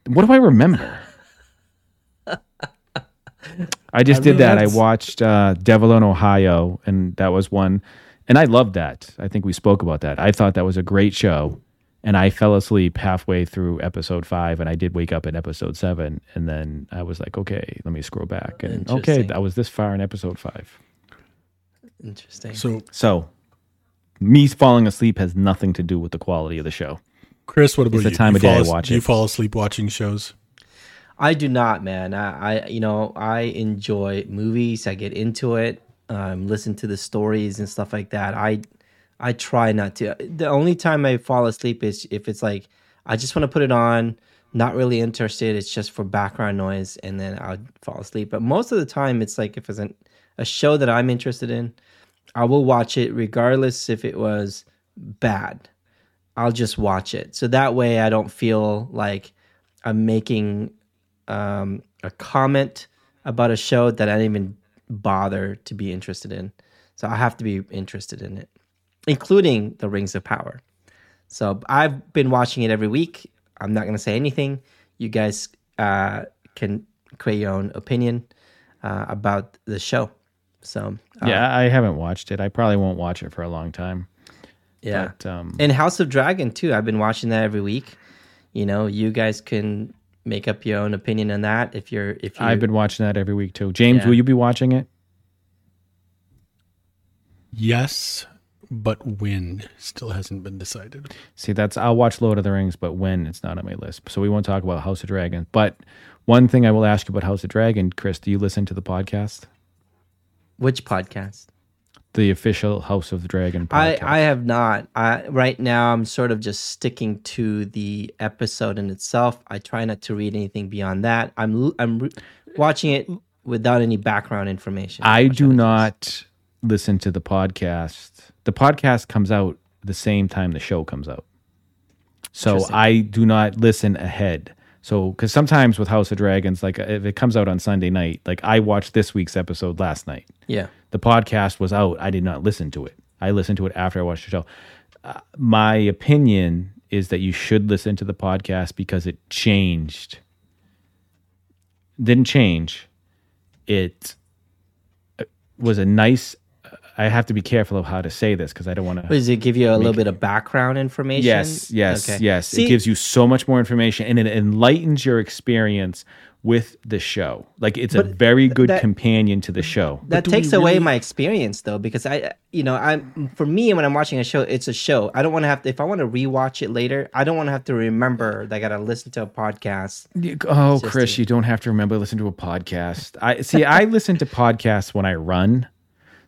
what do I remember? I just did that. I watched Devil in Ohio, and that was one. And I loved that. I think we spoke about that. I thought that was a great show. And I fell asleep halfway through episode 5, and I did wake up in episode 7. And then I was like, okay, let me scroll back. And okay, I was this far in episode 5. Interesting. So me falling asleep has nothing to do with the quality of the show. Chris, what about you? It's the time of day I watch it. Do you fall asleep watching shows? I do not, man. I enjoy movies. I get into it, listen to the stories and stuff like that. I try not to. The only time I fall asleep is if it's like, I just want to put it on, not really interested. It's just for background noise, and then I'll fall asleep. But most of the time, it's like if it's a show that I'm interested in, I will watch it regardless if it was bad. I'll just watch it. So that way I don't feel like I'm making a comment about a show that I didn't even bother to be interested in. So I have to be interested in it, including the Rings of Power. So I've been watching it every week. I'm not going to say anything. You guys can create your own opinion about the show. So yeah, I haven't watched it. I probably won't watch it for a long time. Yeah. But, and House of Dragon too. I've been watching that every week. You know, you guys can make up your own opinion on that if you I've been watching that every week too. James, will you be watching it? Yes, but when still hasn't been decided. See, I'll watch Lord of the Rings, but when it's not on my list. So we won't talk about House of Dragon. But one thing I will ask you about House of Dragon, Chris, do you listen to the podcast? Which podcast? The official House of the Dragon podcast. I have not. Right now, I'm sort of just sticking to the episode in itself. I try not to read anything beyond that. I'm watching it without any background information. I do not listen to the podcast. The podcast comes out the same time the show comes out. So I do not listen ahead. So, because sometimes with House of Dragons, like if it comes out on Sunday night, like I watched this week's episode last night. Yeah. The podcast was out. I did not listen to it. I listened to it after I watched the show. My opinion is that you should listen to the podcast because it changed. Didn't change. It was a nice... I have to be careful of how to say this because I don't want to... Does it give you a little bit of background information? Yes. See, it gives you so much more information, and it enlightens your experience with the show. Like, it's a very good companion to the show. That takes away my experience, though, because for me, when I'm watching a show, it's a show. I don't want to have to... If I want to rewatch it later, I don't want to have to remember that I got to listen to a podcast. Oh, Chris, you don't have to remember to listen to a podcast. I listen to podcasts when I run.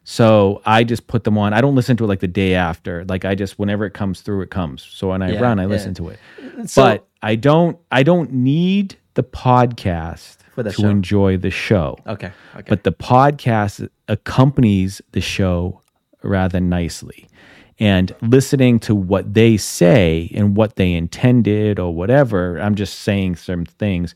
So I just put them on. I don't listen to it like the day after. Like I just, whenever it comes through, it comes. So when I run, I listen to it. So, but I don't need the podcast to enjoy the show. Okay. But the podcast accompanies the show rather nicely. And listening to what they say and what they intended or whatever, I'm just saying some things,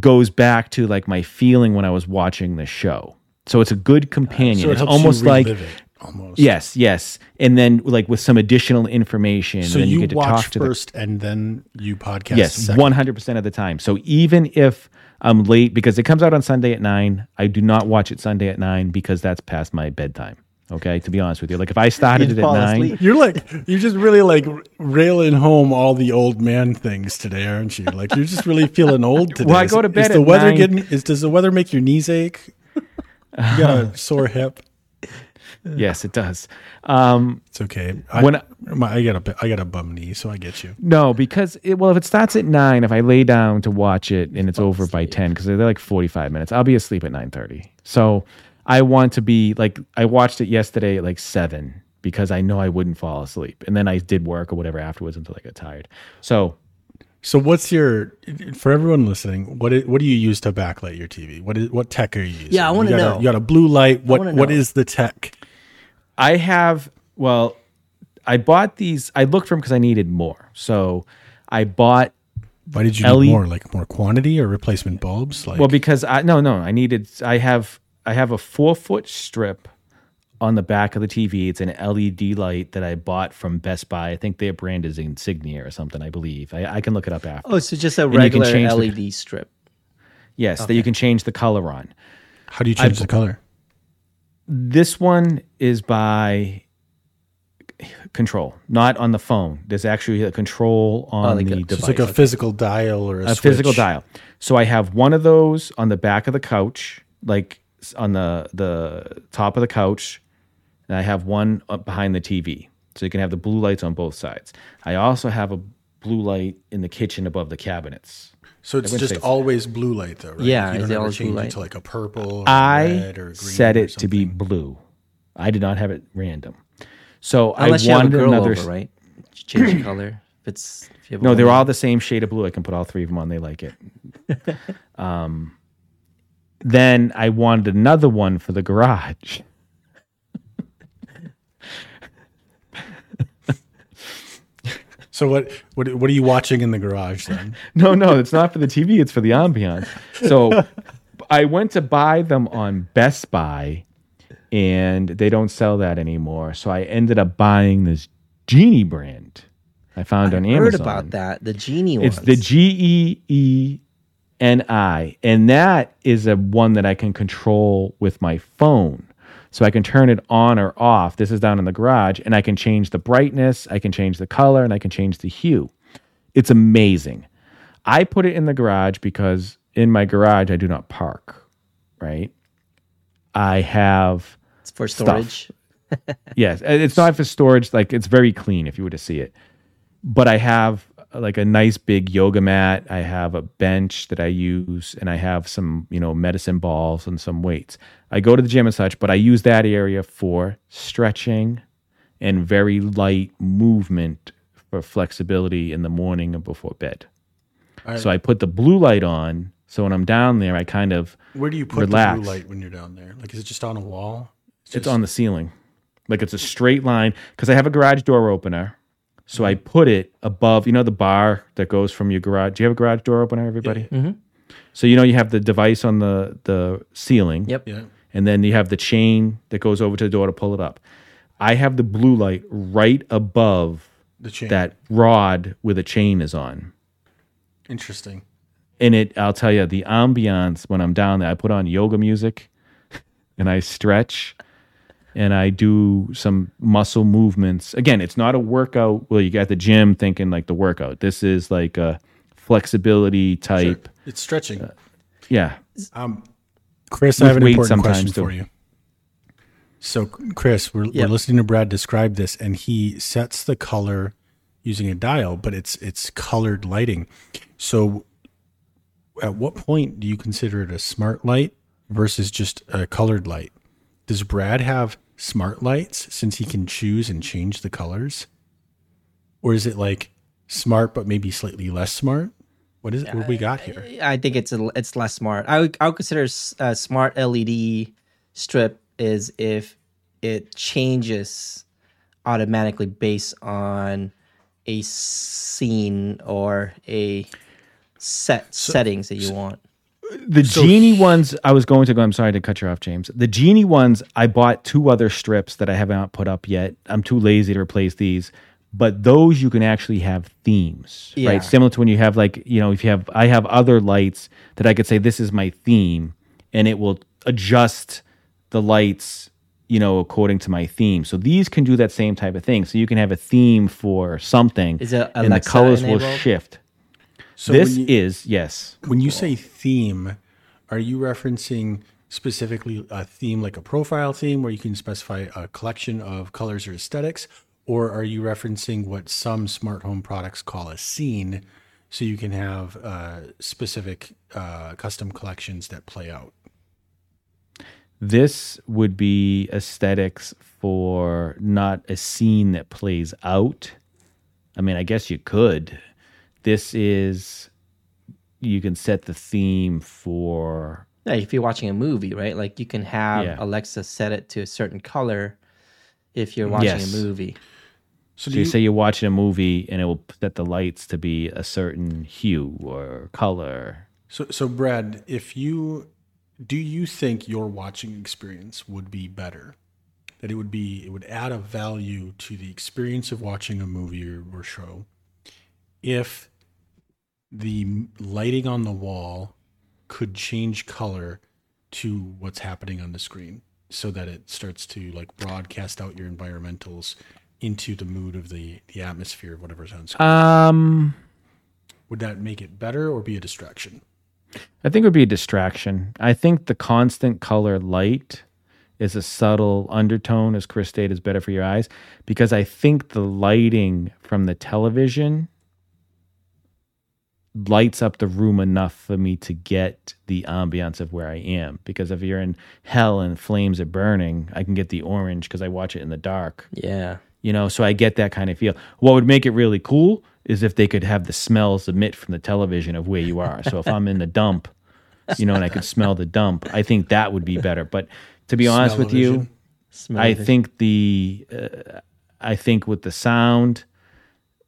goes back to like my feeling when I was watching the show. So it's a good companion. So it's almost like it, almost. Yes. And then like with some additional information. So then you get to watch first and then you podcast. Yes, second. 100% of the time. So even if I'm late, because it comes out on Sunday at 9, I do not watch it Sunday at 9 because that's past my bedtime. Okay, to be honest with you, like if I started it at 9, you're just really like railing home all the old man things today, aren't you? Like you're just really feeling old today. Well, I go to bed at 9. Does the weather make your knees ache? You got a sore hip. Yes, it does. It's okay. I got a bum knee, so I get you. No, because if it starts at 9, if I lay down to watch it and it's over by 10, because they're like 45 minutes, I'll be asleep at 9:30. So I want to be like I watched it yesterday at like 7 because I know I wouldn't fall asleep, and then I did work or whatever afterwards until I got tired. So what's for everyone listening, what do you use to backlight your TV? What tech are you using? Yeah, I want to know. You got a blue light. What is the tech? I bought these. I looked for them because I needed more. So I bought. Why did you need more? Like more quantity or replacement bulbs? Like, well, because I have a 4-foot strip on the back of the TV. It's an LED light that I bought from Best Buy. I think their brand is Insignia or something, I believe. I can look it up after. Oh, so just a regular LED strip. Yes, okay. That you can change the color on. How do you change the color? This one is by control, not on the phone. There's actually a control on the device. So it's like a physical dial or a switch. A physical dial. So I have one of those on the back of the couch, like on the top of the couch. And I have one up behind the TV. So you can have the blue lights on both sides. I also have a blue light in the kitchen above the cabinets. So it's just always blue light, though, right? Yeah, you don't ever change it to like a purple, or red, or green. I set it to be blue. I did not have it random. So unless I wanted you have a girl another over, right? Change the color. No, they're all the same shade of blue. I can put all three of them on. They like it. Then I wanted another one for the garage. So what are you watching in the garage then? No, it's not for the TV. It's for the ambiance. So I went to buy them on Best Buy, and they don't sell that anymore. So I ended up buying this Geeni brand I found on Amazon. I heard about that, the Geeni one. It's the Geeni, and that is a one that I can control with my phone. So I can turn it on or off. This is down in the garage, and I can change the brightness, I can change the color, and I can change the hue. It's amazing. I put it in the garage because in my garage I do not park, right? I have It's for storage. Yes, it's not for storage. Like, it's very clean if you were to see it. But I have like a nice big yoga mat. I have a bench that I use, and I have some, medicine balls and some weights. I go to the gym and such, but I use that area for stretching and very light movement for flexibility in the morning and before bed. Right. So I put the blue light on. So when I'm down there, I kind of relax. Where do you put the blue light when you're down there? Like, is it just on a wall? It's on the ceiling. Like, it's a straight line because I have a garage door opener. So I put it above, the bar that goes from your garage. Do you have a garage door opener, everybody? Yeah. Mm-hmm. So you have the device on the ceiling. Yep. Yeah. And then you have the chain that goes over to the door to pull it up. I have the blue light right above the chain. That rod where the chain is on. Interesting. And I'll tell you, the ambiance when I'm down there, I put on yoga music and I stretch. And I do some muscle movements. Again, it's not a workout. Well, you got the gym thinking like the workout. This is like a flexibility type. Sure. It's stretching. Yeah. Chris, I have an important question for you. So, Chris, we're listening to Brad describe this, and he sets the color using a dial, but it's colored lighting. So at what point do you consider it a smart light versus just a colored light? Does Brad have smart lights since he can choose and change the colors? Or is it like smart, but maybe slightly less smart? What is it? What we got here? I think it's less smart. I would consider a smart LED strip is if it changes automatically based on a scene or a settings that you want. The Geeni ones, I'm sorry to cut you off, James. The Geeni ones, I bought two other strips that I have not put up yet. I'm too lazy to replace these. But those you can actually have themes, right? Similar to when you have I have other lights that I could say, this is my theme, and it will adjust the lights, according to my theme. So these can do that same type of thing. So you can have a theme for something, and the colors will shift. So this is, yes. When you say theme, are you referencing specifically a theme like a profile theme where you can specify a collection of colors or aesthetics? Or are you referencing what some smart home products call a scene, so you can have specific custom collections that play out? This would be aesthetics for not a scene that plays out. I mean, I guess you could. This is, you can set the theme for... Yeah, if you're watching a movie, right? Like, you can have Alexa set it to a certain color if you're watching a movie. So you say you're watching a movie, and it will set the lights to be a certain hue or color. So Brad, do you think your watching experience would be better? That it would add a value to the experience of watching a movie or show if the lighting on the wall could change color to what's happening on the screen, so that it starts to like broadcast out your environmentals into the mood of the atmosphere of whatever's on screen? Would that make it better or be a distraction? I think it would be a distraction. I think the constant color light is a subtle undertone, as Chris stated, is better for your eyes, because I think the lighting from the television lights up the room enough for me to get the ambiance of where I am. Because if you're in hell and flames are burning, I can get the orange because I watch it in the dark. Yeah. You know, so I get that kind of feel. What would make it really cool is if they could have the smells emit from the television of where you are. So if I'm in the dump, you know, and I could smell the dump, I think that would be better. But to be honest with you, I think with the sound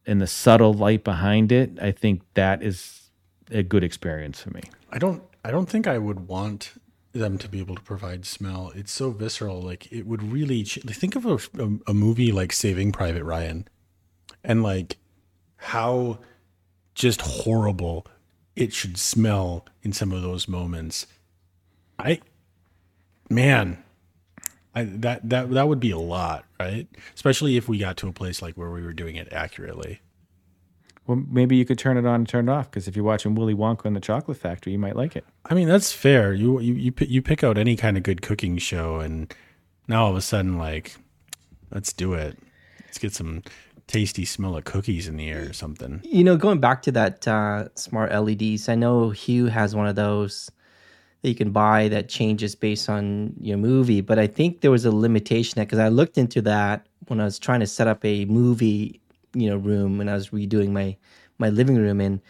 and the subtle light behind it, I think that is a good experience for me. I don't think I would want them to be able to provide smell. It's so visceral. Like, it would really think of a movie like Saving Private Ryan, and like how just horrible it should smell in some of those moments. That would be a lot, right? Especially if we got to a place like where we were doing it accurately. Well, maybe you could turn it on and turn it off, because if you're watching Willy Wonka and the Chocolate Factory, you might like it. I mean, that's fair. You pick out any kind of good cooking show, and now all of a sudden, like, let's do it. Let's get some tasty smell of cookies in the air or something. You know, going back to that smart LEDs, I know Hue has one of those that you can buy that changes based on your movie, but I think there was a limitation, because I looked into that when I was trying to set up a movie, you know, room, and I was redoing my living room,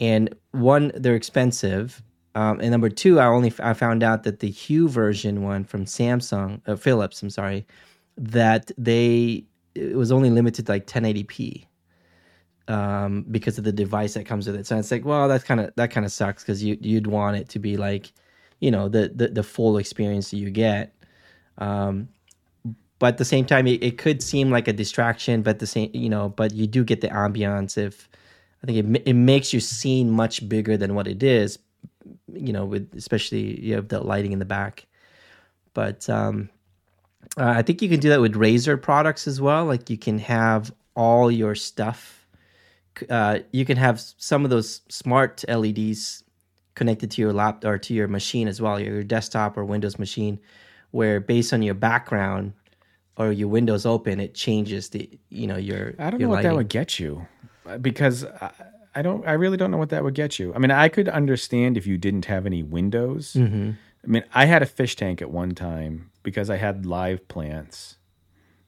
and one, they're expensive, and number two, I found out that the Hue version one from Philips, I'm sorry, that it was only limited to like 1080p. Because of the device that comes with it. So it's like, well, that kind of sucks, because you'd want it to be like, you know, the full experience that you get. But at the same time, it could seem like a distraction, but you do get the ambiance. If I think it makes you seem much bigger than what it is, you know, with, especially you have the lighting in the back. But I think you can do that with Razer products as well. Like, you can have all your stuff. You can have some of those smart LEDs connected to your laptop or to your machine as well, your desktop or Windows machine, where based on your background or your windows open, it changes your lighting. I don't know what that would get you, because I really don't know what that would get you. I mean, I could understand if you didn't have any windows. Mm-hmm. I mean, I had a fish tank at one time because I had live plants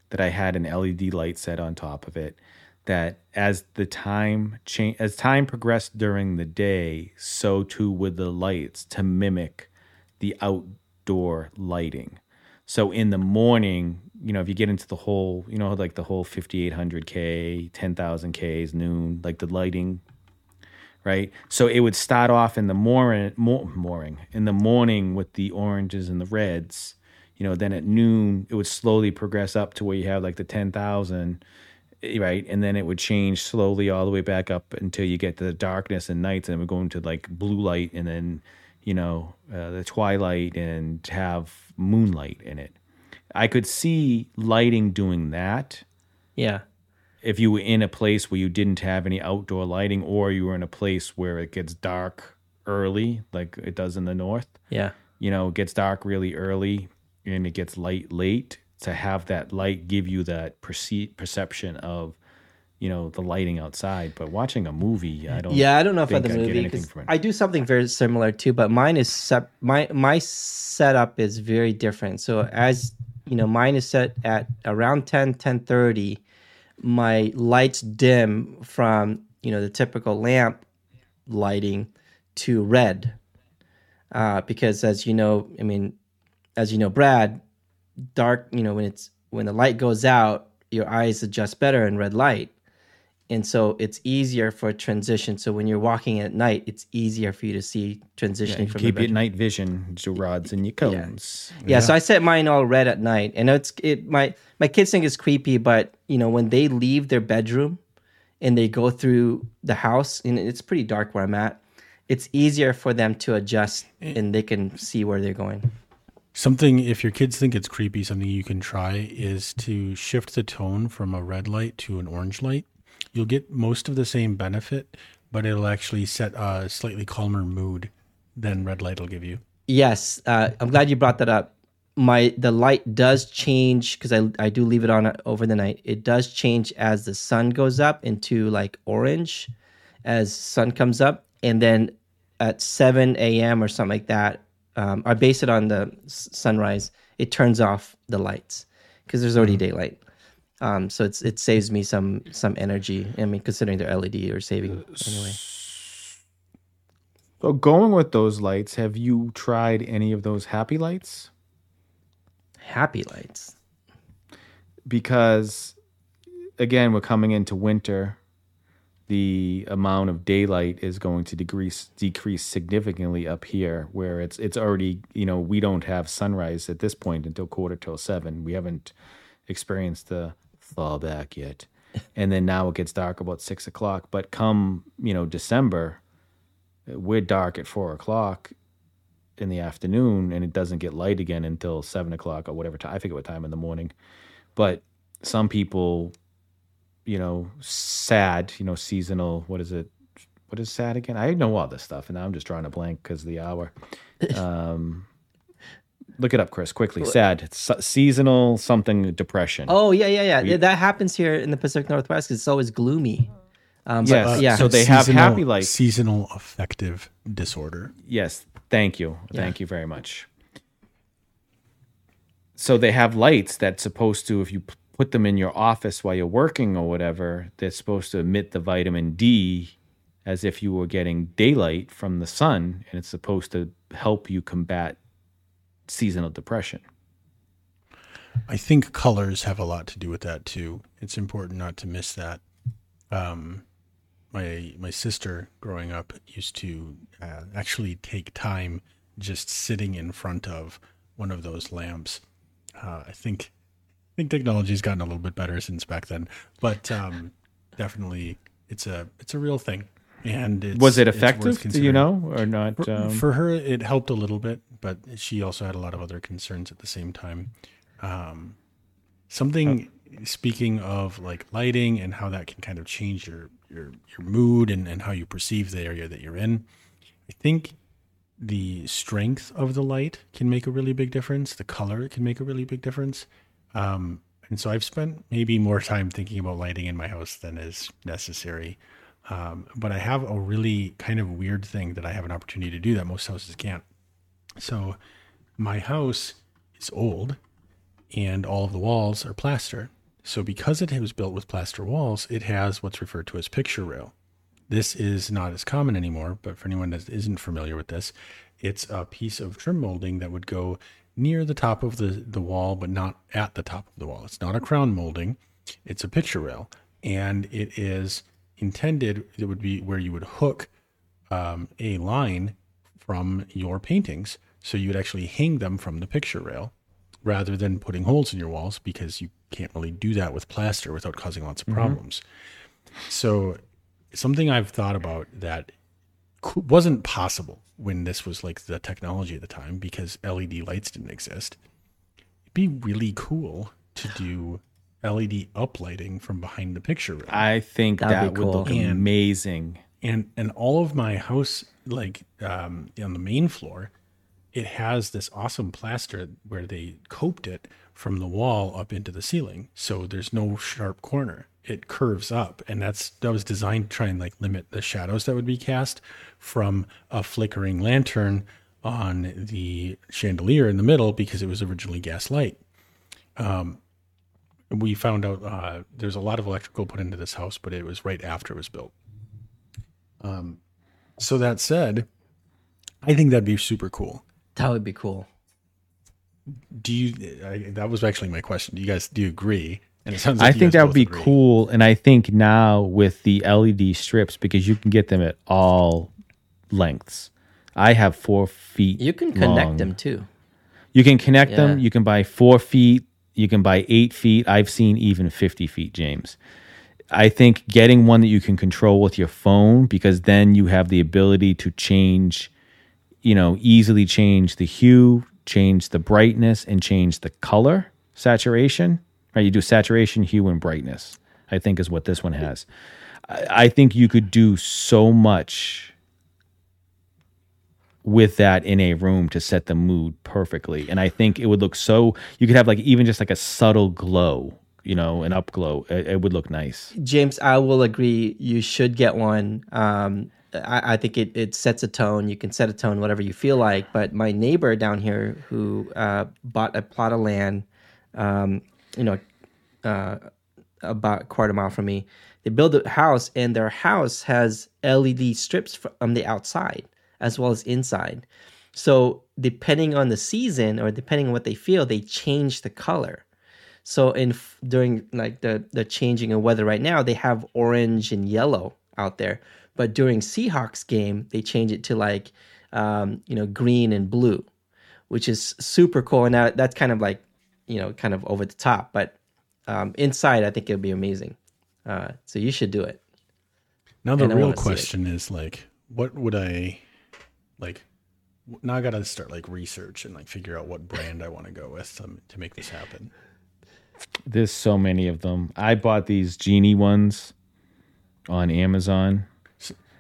that I had an LED light set on top of it. That as time progressed during the day, so too would the lights, to mimic the outdoor lighting. So in the morning, you know, if you get into the whole, you know, like the whole 5,800K, 10,000Ks, noon, like the lighting, right? So it would start off in the morning with the oranges and the reds, you know, then at noon, it would slowly progress up to where you have like the 10,000, right, and then it would change slowly all the way back up until you get to the darkness and nights, and it would go into like blue light, and then, you know, the twilight, and have moonlight in it. I could see lighting doing that. Yeah. If you were in a place where you didn't have any outdoor lighting, or you were in a place where it gets dark early, like it does in the north. Yeah. You know, it gets dark really early and it gets light late. To have that light give you that perception of, you know, the lighting outside. But watching a movie, I don't know about the movie. I do something very similar too, but mine is my setup is very different. So as you know, mine is set at around 10:30. My lights dim from, you know, the typical lamp lighting to red, because as you know, I mean, as you know, Brad. Dark, you know, when the light goes out, your eyes adjust better in red light, and so it's easier for transition. So when you're walking at night, it's easier for you to see transitioning. You from keep your night vision, your rods and your cones. Yeah. So I set mine all red at night, and my kids think it's creepy, but you know, when they leave their bedroom and they go through the house, and it's pretty dark where I'm at, it's easier for them to adjust, and they can see where they're going. Something, if your kids think it's creepy, something you can try is to shift the tone from a red light to an orange light. You'll get most of the same benefit, but it'll actually set a slightly calmer mood than red light will give you. Yes, I'm glad you brought that up. The light does change, because I do leave it on over the night. It does change as the sun goes up into like orange, as sun comes up, And then at 7 a.m. or something like that, I base it on the sunrise, it turns off the lights because there's already daylight. So it saves me some energy. I mean, considering they're LED or saving anyway. So going with those lights, have you tried any of those happy lights? Happy lights? Because, again, we're coming into winter. The amount of daylight is going to decrease significantly up here, where it's already, we don't have sunrise at this point until 6:45. We haven't experienced the thaw back yet. And then now it gets dark about 6 o'clock. But come, December, we're dark at 4 o'clock in the afternoon, and it doesn't get light again until 7 o'clock or whatever time. I forget what time in the morning. But some people... sad, seasonal, what is sad again? I know all this stuff, and now I'm just drawing a blank because of the hour. Look it up, Chris, quickly. Sad, it's seasonal something depression. Oh, yeah. That happens here in the Pacific Northwest because it's always gloomy. Yeah. So they have happy lights. Seasonal affective disorder. Yes, thank you. Yeah. Thank you very much. So they have lights that's supposed to, if you... put them in your office while you're working or whatever, they're supposed to emit the vitamin D as if you were getting daylight from the sun, and it's supposed to help you combat seasonal depression. I think colors have a lot to do with that too. It's important not to miss that. My sister growing up used to actually take time just sitting in front of one of those lamps. I think technology's gotten a little bit better since back then, but definitely it's a real thing. And was it effective? Do you know or not? For her, it helped a little bit, but she also had a lot of other concerns at the same time. Speaking of like lighting and how that can kind of change your mood and how you perceive the area that you're in, I think the strength of the light can make a really big difference. The color can make a really big difference. And so I've spent maybe more time thinking about lighting in my house than is necessary. But I have a really kind of weird thing that I have an opportunity to do that most houses can't. So my house is old and all of the walls are plaster. So because it was built with plaster walls, it has what's referred to as picture rail. This is not as common anymore, but for anyone that isn't familiar with this, it's a piece of trim molding that would go near the top of the wall, but not at the top of the wall. It's not a crown molding. It's a picture rail. And it is intended, it would be where you would hook a line from your paintings. So you would actually hang them from the picture rail rather than putting holes in your walls, because you can't really do that with plaster without causing lots of problems. So something I've thought about that wasn't possible when this was like the technology at the time, because LED lights didn't exist. It'd be really cool to do LED uplighting from behind the picture rail. I think that would look amazing. And all of my house, like on the main floor, it has this awesome plaster where they coped it from the wall up into the ceiling. So there's no sharp corner. It curves up, and that was designed to try and like limit the shadows that would be cast from a flickering lantern on the chandelier in the middle, because it was originally gas light. We found out there's a lot of electrical put into this house, but it was right after it was built. So that said, I think that'd be super cool. That would be cool. That was actually my question. Do you agree? Like I think that would be cool, and I think now with the LED strips, because you can get them at all lengths. I have 4 feet. You can connect them too. You can connect them. You can buy 4 feet. You can buy 8 feet. I've seen even 50 feet, James. I think getting one that you can control with your phone, because then you have the ability to change, easily change the hue, change the brightness, and change the color saturation. Right, you do saturation, hue, and brightness, I think is what this one has. I think you could do so much with that in a room to set the mood perfectly. And I think it would look so... You could have like even just like a subtle glow, an upglow. It would look nice. James, I will agree. You should get one. I think it sets a tone. You can set a tone whatever you feel like. But my neighbor down here who bought a plot of land, about a quarter mile from me, they built a house, and their house has LED strips on the outside as well as inside. So depending on the season or depending on what they feel, they change the color. So during like the changing of weather right now, they have orange and yellow out there. But during Seahawks game, they change it to like, green and blue, which is super cool. And that's kind of like, kind of over the top. But inside, I think it'll be amazing. So you should do it. Now the real question is like, what would I like? Now I got to start like research and like figure out what brand I want to go with to make this happen. There's so many of them. I bought these Geeni ones on Amazon.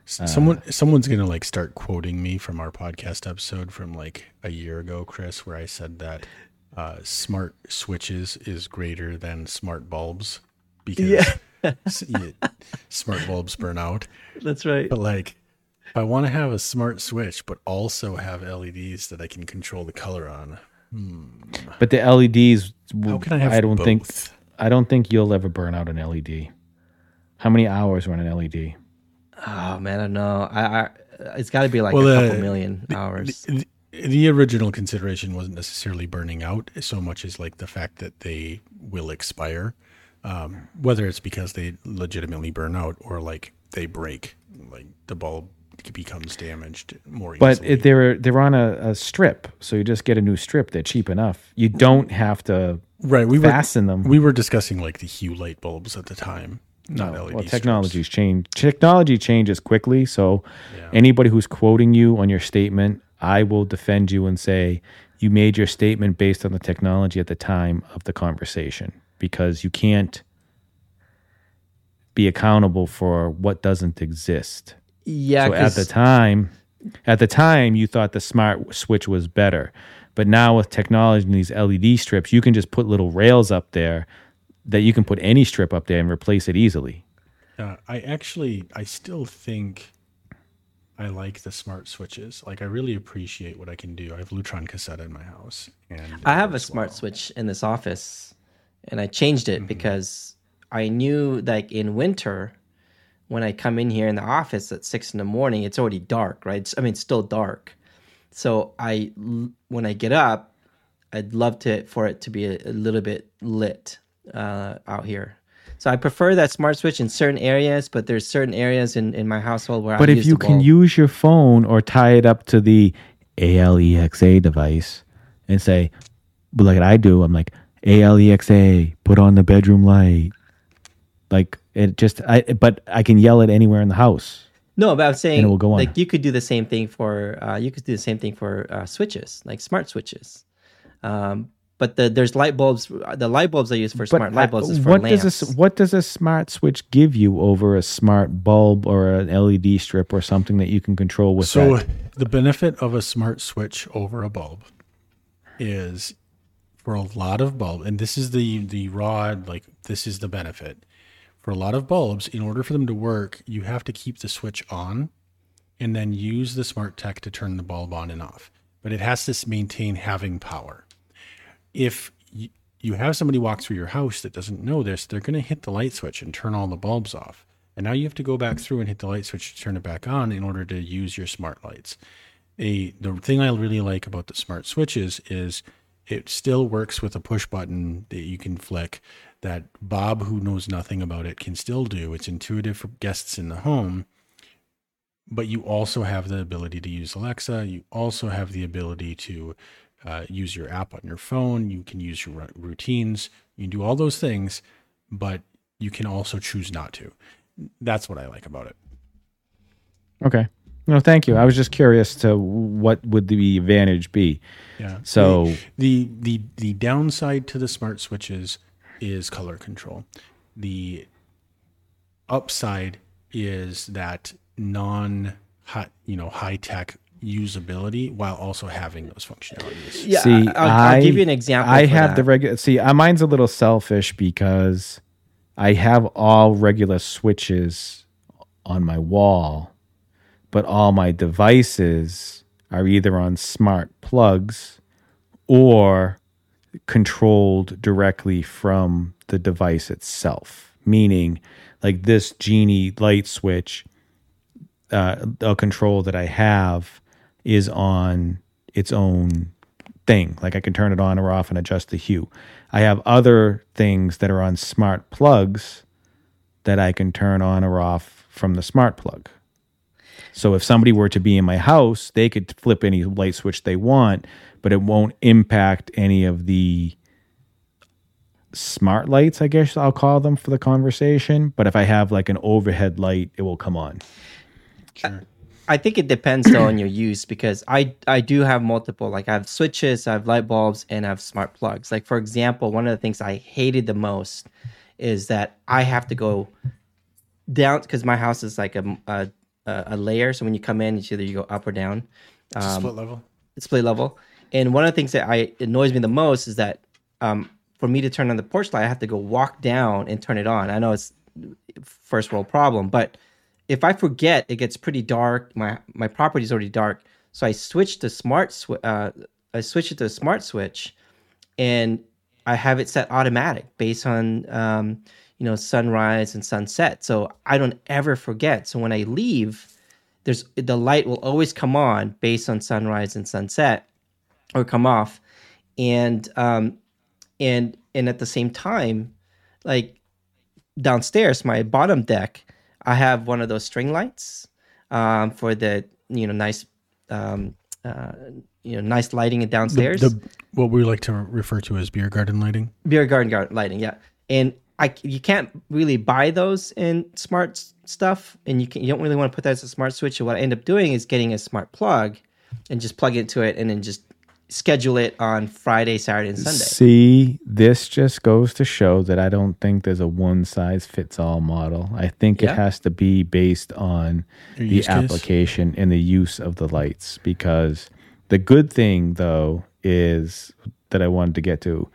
Someone's gonna like start quoting me from our podcast episode from like a year ago, Chris, where I said that smart switches is greater than smart bulbs because smart bulbs burn out. That's right. But like, if I want to have a smart switch, but also have LEDs that I can control the color on. But the LEDs, how can I have both? I don't think you'll ever burn out an LED. How many hours were on an LED? Oh man, I don't know. It's got to be like a couple million hours. The original consideration wasn't necessarily burning out so much as like the fact that they will expire, whether it's because they legitimately burn out or like they break, like the bulb becomes damaged more easily. But they're on a strip, so you just get a new strip. They're cheap enough. You don't have to fasten them. We were discussing like the Hue light bulbs at the time. No, well, technologies change. Technology changes quickly, so anybody who's quoting you on your statement, I will defend you and say you made your statement based on the technology at the time of the conversation, because you can't be accountable for what doesn't exist. Yeah. So at the time, you thought the smart switch was better, but now with technology and these LED strips, you can just put little rails up there. That you can put any strip up there and replace it easily. I still think I like the smart switches. Like, I really appreciate what I can do. I have Lutron Caseta in my house. And I have a smart switch in this office, and I changed it because I knew, like, in winter, when I come in here in the office at 6 a.m, it's already dark, right? It's still dark. So when I get up, I'd love for it to be a little bit lit. Out here. So I prefer that smart switch in certain areas, but there's certain areas in my household where I use the bulb. But if you can use your phone or tie it up to the Alexa device and say, but like I do, I'm like, Alexa, put on the bedroom light. Like it just, but I can yell it anywhere in the house. No, but I'm saying, it will go on. Like you could do the same thing for switches, like smart switches. But there's light bulbs. The light bulbs I use for smart light bulbs is for lamps. What does a smart switch give you over a smart bulb or an LED strip or something that you can control with that? So the benefit of a smart switch over a bulb is for a lot of bulbs, and this is the rod, like this is the benefit. For a lot of bulbs, in order for them to work, you have to keep the switch on and then use the smart tech to turn the bulb on and off. But it has to maintain having power. If you have somebody walk through your house that doesn't know this, they're going to hit the light switch and turn all the bulbs off. And now you have to go back through and hit the light switch to turn it back on in order to use your smart lights. The thing I really like about the smart switches is it still works with a push button that you can flick that Bob, who knows nothing about it, can still do. It's intuitive for guests in the home. But you also have the ability to use Alexa. You also have the ability to use your app on your phone. You can use your routines. You can do all those things, but you can also choose not to. That's what I like about it. Okay. No, thank you. I was just curious to what would the advantage be. Yeah. So the downside to the smart switches is color control. The upside is that high tech usability while also having those functionalities. Yeah, see, I'll give you an example. I have the regular. See, mine's a little selfish because I have all regular switches on my wall, but all my devices are either on smart plugs or controlled directly from the device itself. Meaning, like this Geeni light switch, a control that I have is on its own thing. Like I can turn it on or off and adjust the hue. I have other things that are on smart plugs that I can turn on or off from the smart plug. So if somebody were to be in my house, they could flip any light switch they want, but it won't impact any of the smart lights, I guess I'll call them, for the conversation. But if I have like an overhead light, it will come on. Sure. I think it depends though on your use, because I do have multiple. Like I have switches, I have light bulbs, and I have smart plugs. Like for example, one of the things I hated the most is that I have to go down, because my house is like a layer. So when you come in, it's either you go up or down. It's a split level. It's split level. And one of the things that annoys me the most is that for me to turn on the porch light, I have to go walk down and turn it on. I know it's first world problem, but if I forget, it gets pretty dark. My property is already dark, so I switch to smart switch, and I have it set automatic based on sunrise and sunset. So I don't ever forget. So when I leave, the light will always come on based on sunrise and sunset, or come off, and at the same time, like downstairs, my bottom deck, I have one of those string lights for the nice lighting downstairs. What we like to refer to as beer garden lighting. Beer garden lighting, yeah. And you can't really buy those in smart stuff, and you don't really want to put that as a smart switch. So what I end up doing is getting a smart plug and just plug into it, and then just schedule it on Friday, Saturday, and Sunday. See, this just goes to show that I don't think there's a one-size-fits-all model. I think it has to be based on the application and the use of the lights, because the good thing, though, is that I wanted to get to,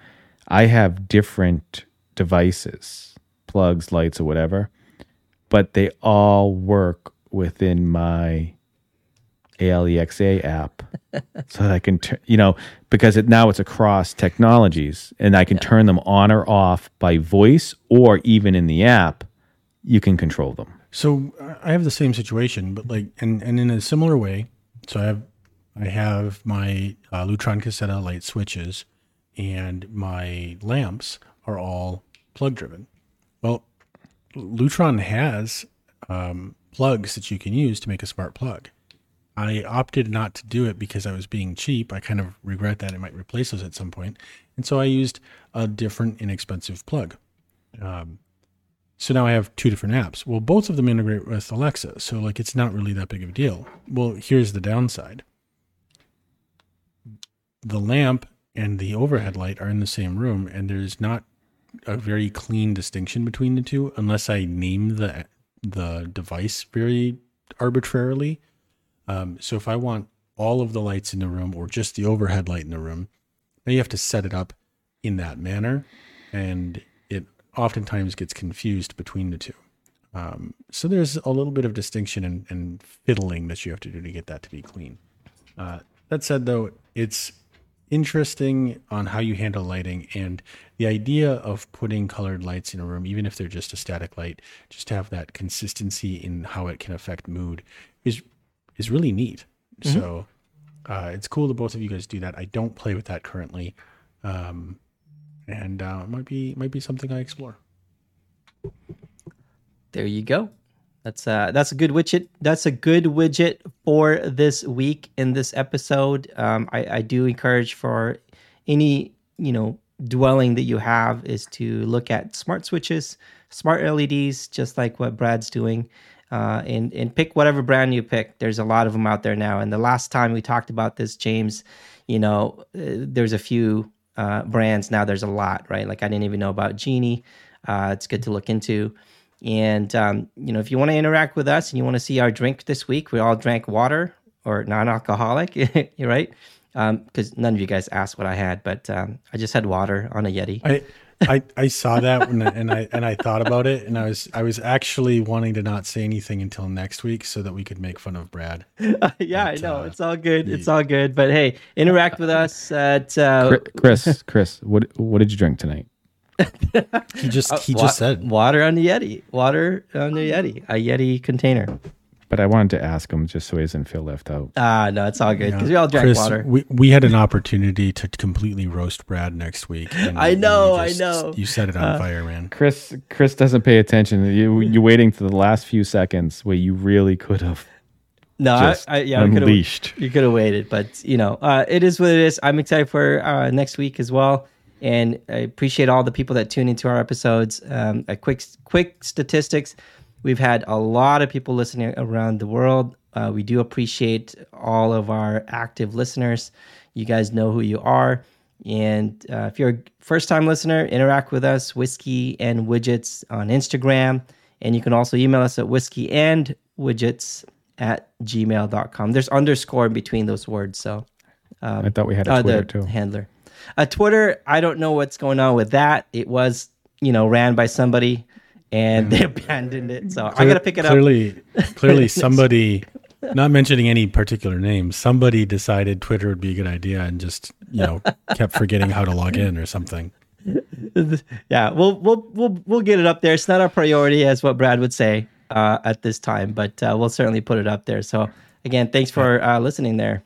I have different devices, plugs, lights, or whatever, but they all work within my ALEXA app so that I can, because now it's across technologies, and I can turn them on or off by voice, or even in the app, you can control them. So I have the same situation, but like, and in a similar way. So I have my Lutron Caseta light switches, and my lamps are all plug driven. Well, Lutron has plugs that you can use to make a smart plug. I opted not to do it because I was being cheap. I kind of regret that. I might replace those at some point. And so I used a different inexpensive plug. So now I have two different apps. Well, both of them integrate with Alexa. So like, it's not really that big of a deal. Well, here's the downside. The lamp and the overhead light are in the same room, and there's not a very clean distinction between the two unless I name the device very arbitrarily. So if I want all of the lights in the room or just the overhead light in the room, then you have to set it up in that manner. And it oftentimes gets confused between the two. So there's a little bit of distinction and fiddling that you have to do to get that to be clean. That said, though, it's interesting on how you handle lighting, and the idea of putting colored lights in a room, even if they're just a static light, just to have that consistency in how it can affect mood is really neat. Mm-hmm. So it's cool that both of you guys do that. I don't play with that currently. And it might be something I explore. There you go. That's a good widget. That's a good widget for this week in this episode. I do encourage for any, dwelling that you have is to look at smart switches, smart LEDs, just like what Brad's doing. And pick whatever brand you pick. There's a lot of them out there now. And the last time we talked about this, James, there's a few brands. Now there's a lot, right? Like I didn't even know about Geeni. It's good to look into. And, if you want to interact with us and you want to see our drink this week, we all drank water or non-alcoholic, right? Because none of you guys asked what I had, but I just had water on a Yeti. I saw that when, and I thought about it, and I was actually wanting to not say anything until next week so that we could make fun of Brad. Yeah, but, I know it's all good. It's all good. But hey, interact with us at Chris. What did you drink tonight? He just said water on the Yeti. Water on the Yeti. A Yeti container. But I wanted to ask him just so he doesn't feel left out. No, it's all good because we all drank water. We had an opportunity to completely roast Brad next week. I know. You set it on fire, man. Chris doesn't pay attention. You're waiting for the last few seconds where you really could have. No, unleashed. You could have waited, but it is what it is. I'm excited for next week as well, and I appreciate all the people that tune into our episodes. A quick statistics. We've had a lot of people listening around the world. We do appreciate all of our active listeners. You guys know who you are. And if you're a first-time listener, interact with us, Whiskey and Widgets on Instagram. And you can also email us at whiskeyandwidgets@gmail.com. There's underscore in between those words. So I thought we had a Twitter, too. Handler. Twitter, I don't know what's going on with that. It was, ran by somebody. And they abandoned it, so I gotta pick it up. Clearly, somebody, not mentioning any particular name, somebody decided Twitter would be a good idea and just, kept forgetting how to log in or something. Yeah, we'll get it up there. It's not our priority, as what Brad would say at this time, but we'll certainly put it up there. So again, thanks for listening there.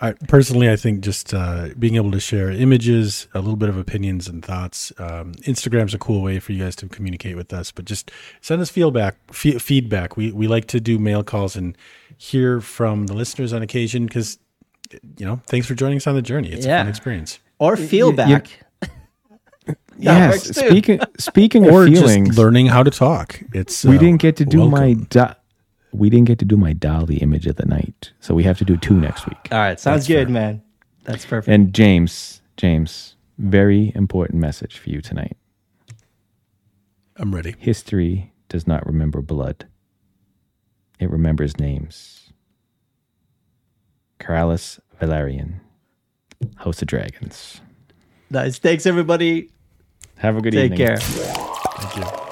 I think just being able to share images, a little bit of opinions and thoughts. Instagram's a cool way for you guys to communicate with us, but just send us feedback. We like to do mail calls and hear from the listeners on occasion because, thanks for joining us on the journey. It's a fun experience. Or feel back. Yes. Speaking of feelings, just learning how to talk. It's we didn't get to do we didn't get to do my Dolly image of the night, so we have to do two next week. All right, sounds good, man. That's perfect. And James, very important message for you tonight. I'm ready. History does not remember blood. It remembers names. Corallus Valerian, House of Dragons. Nice. Thanks, everybody. Have a good evening. Take care. Thank you.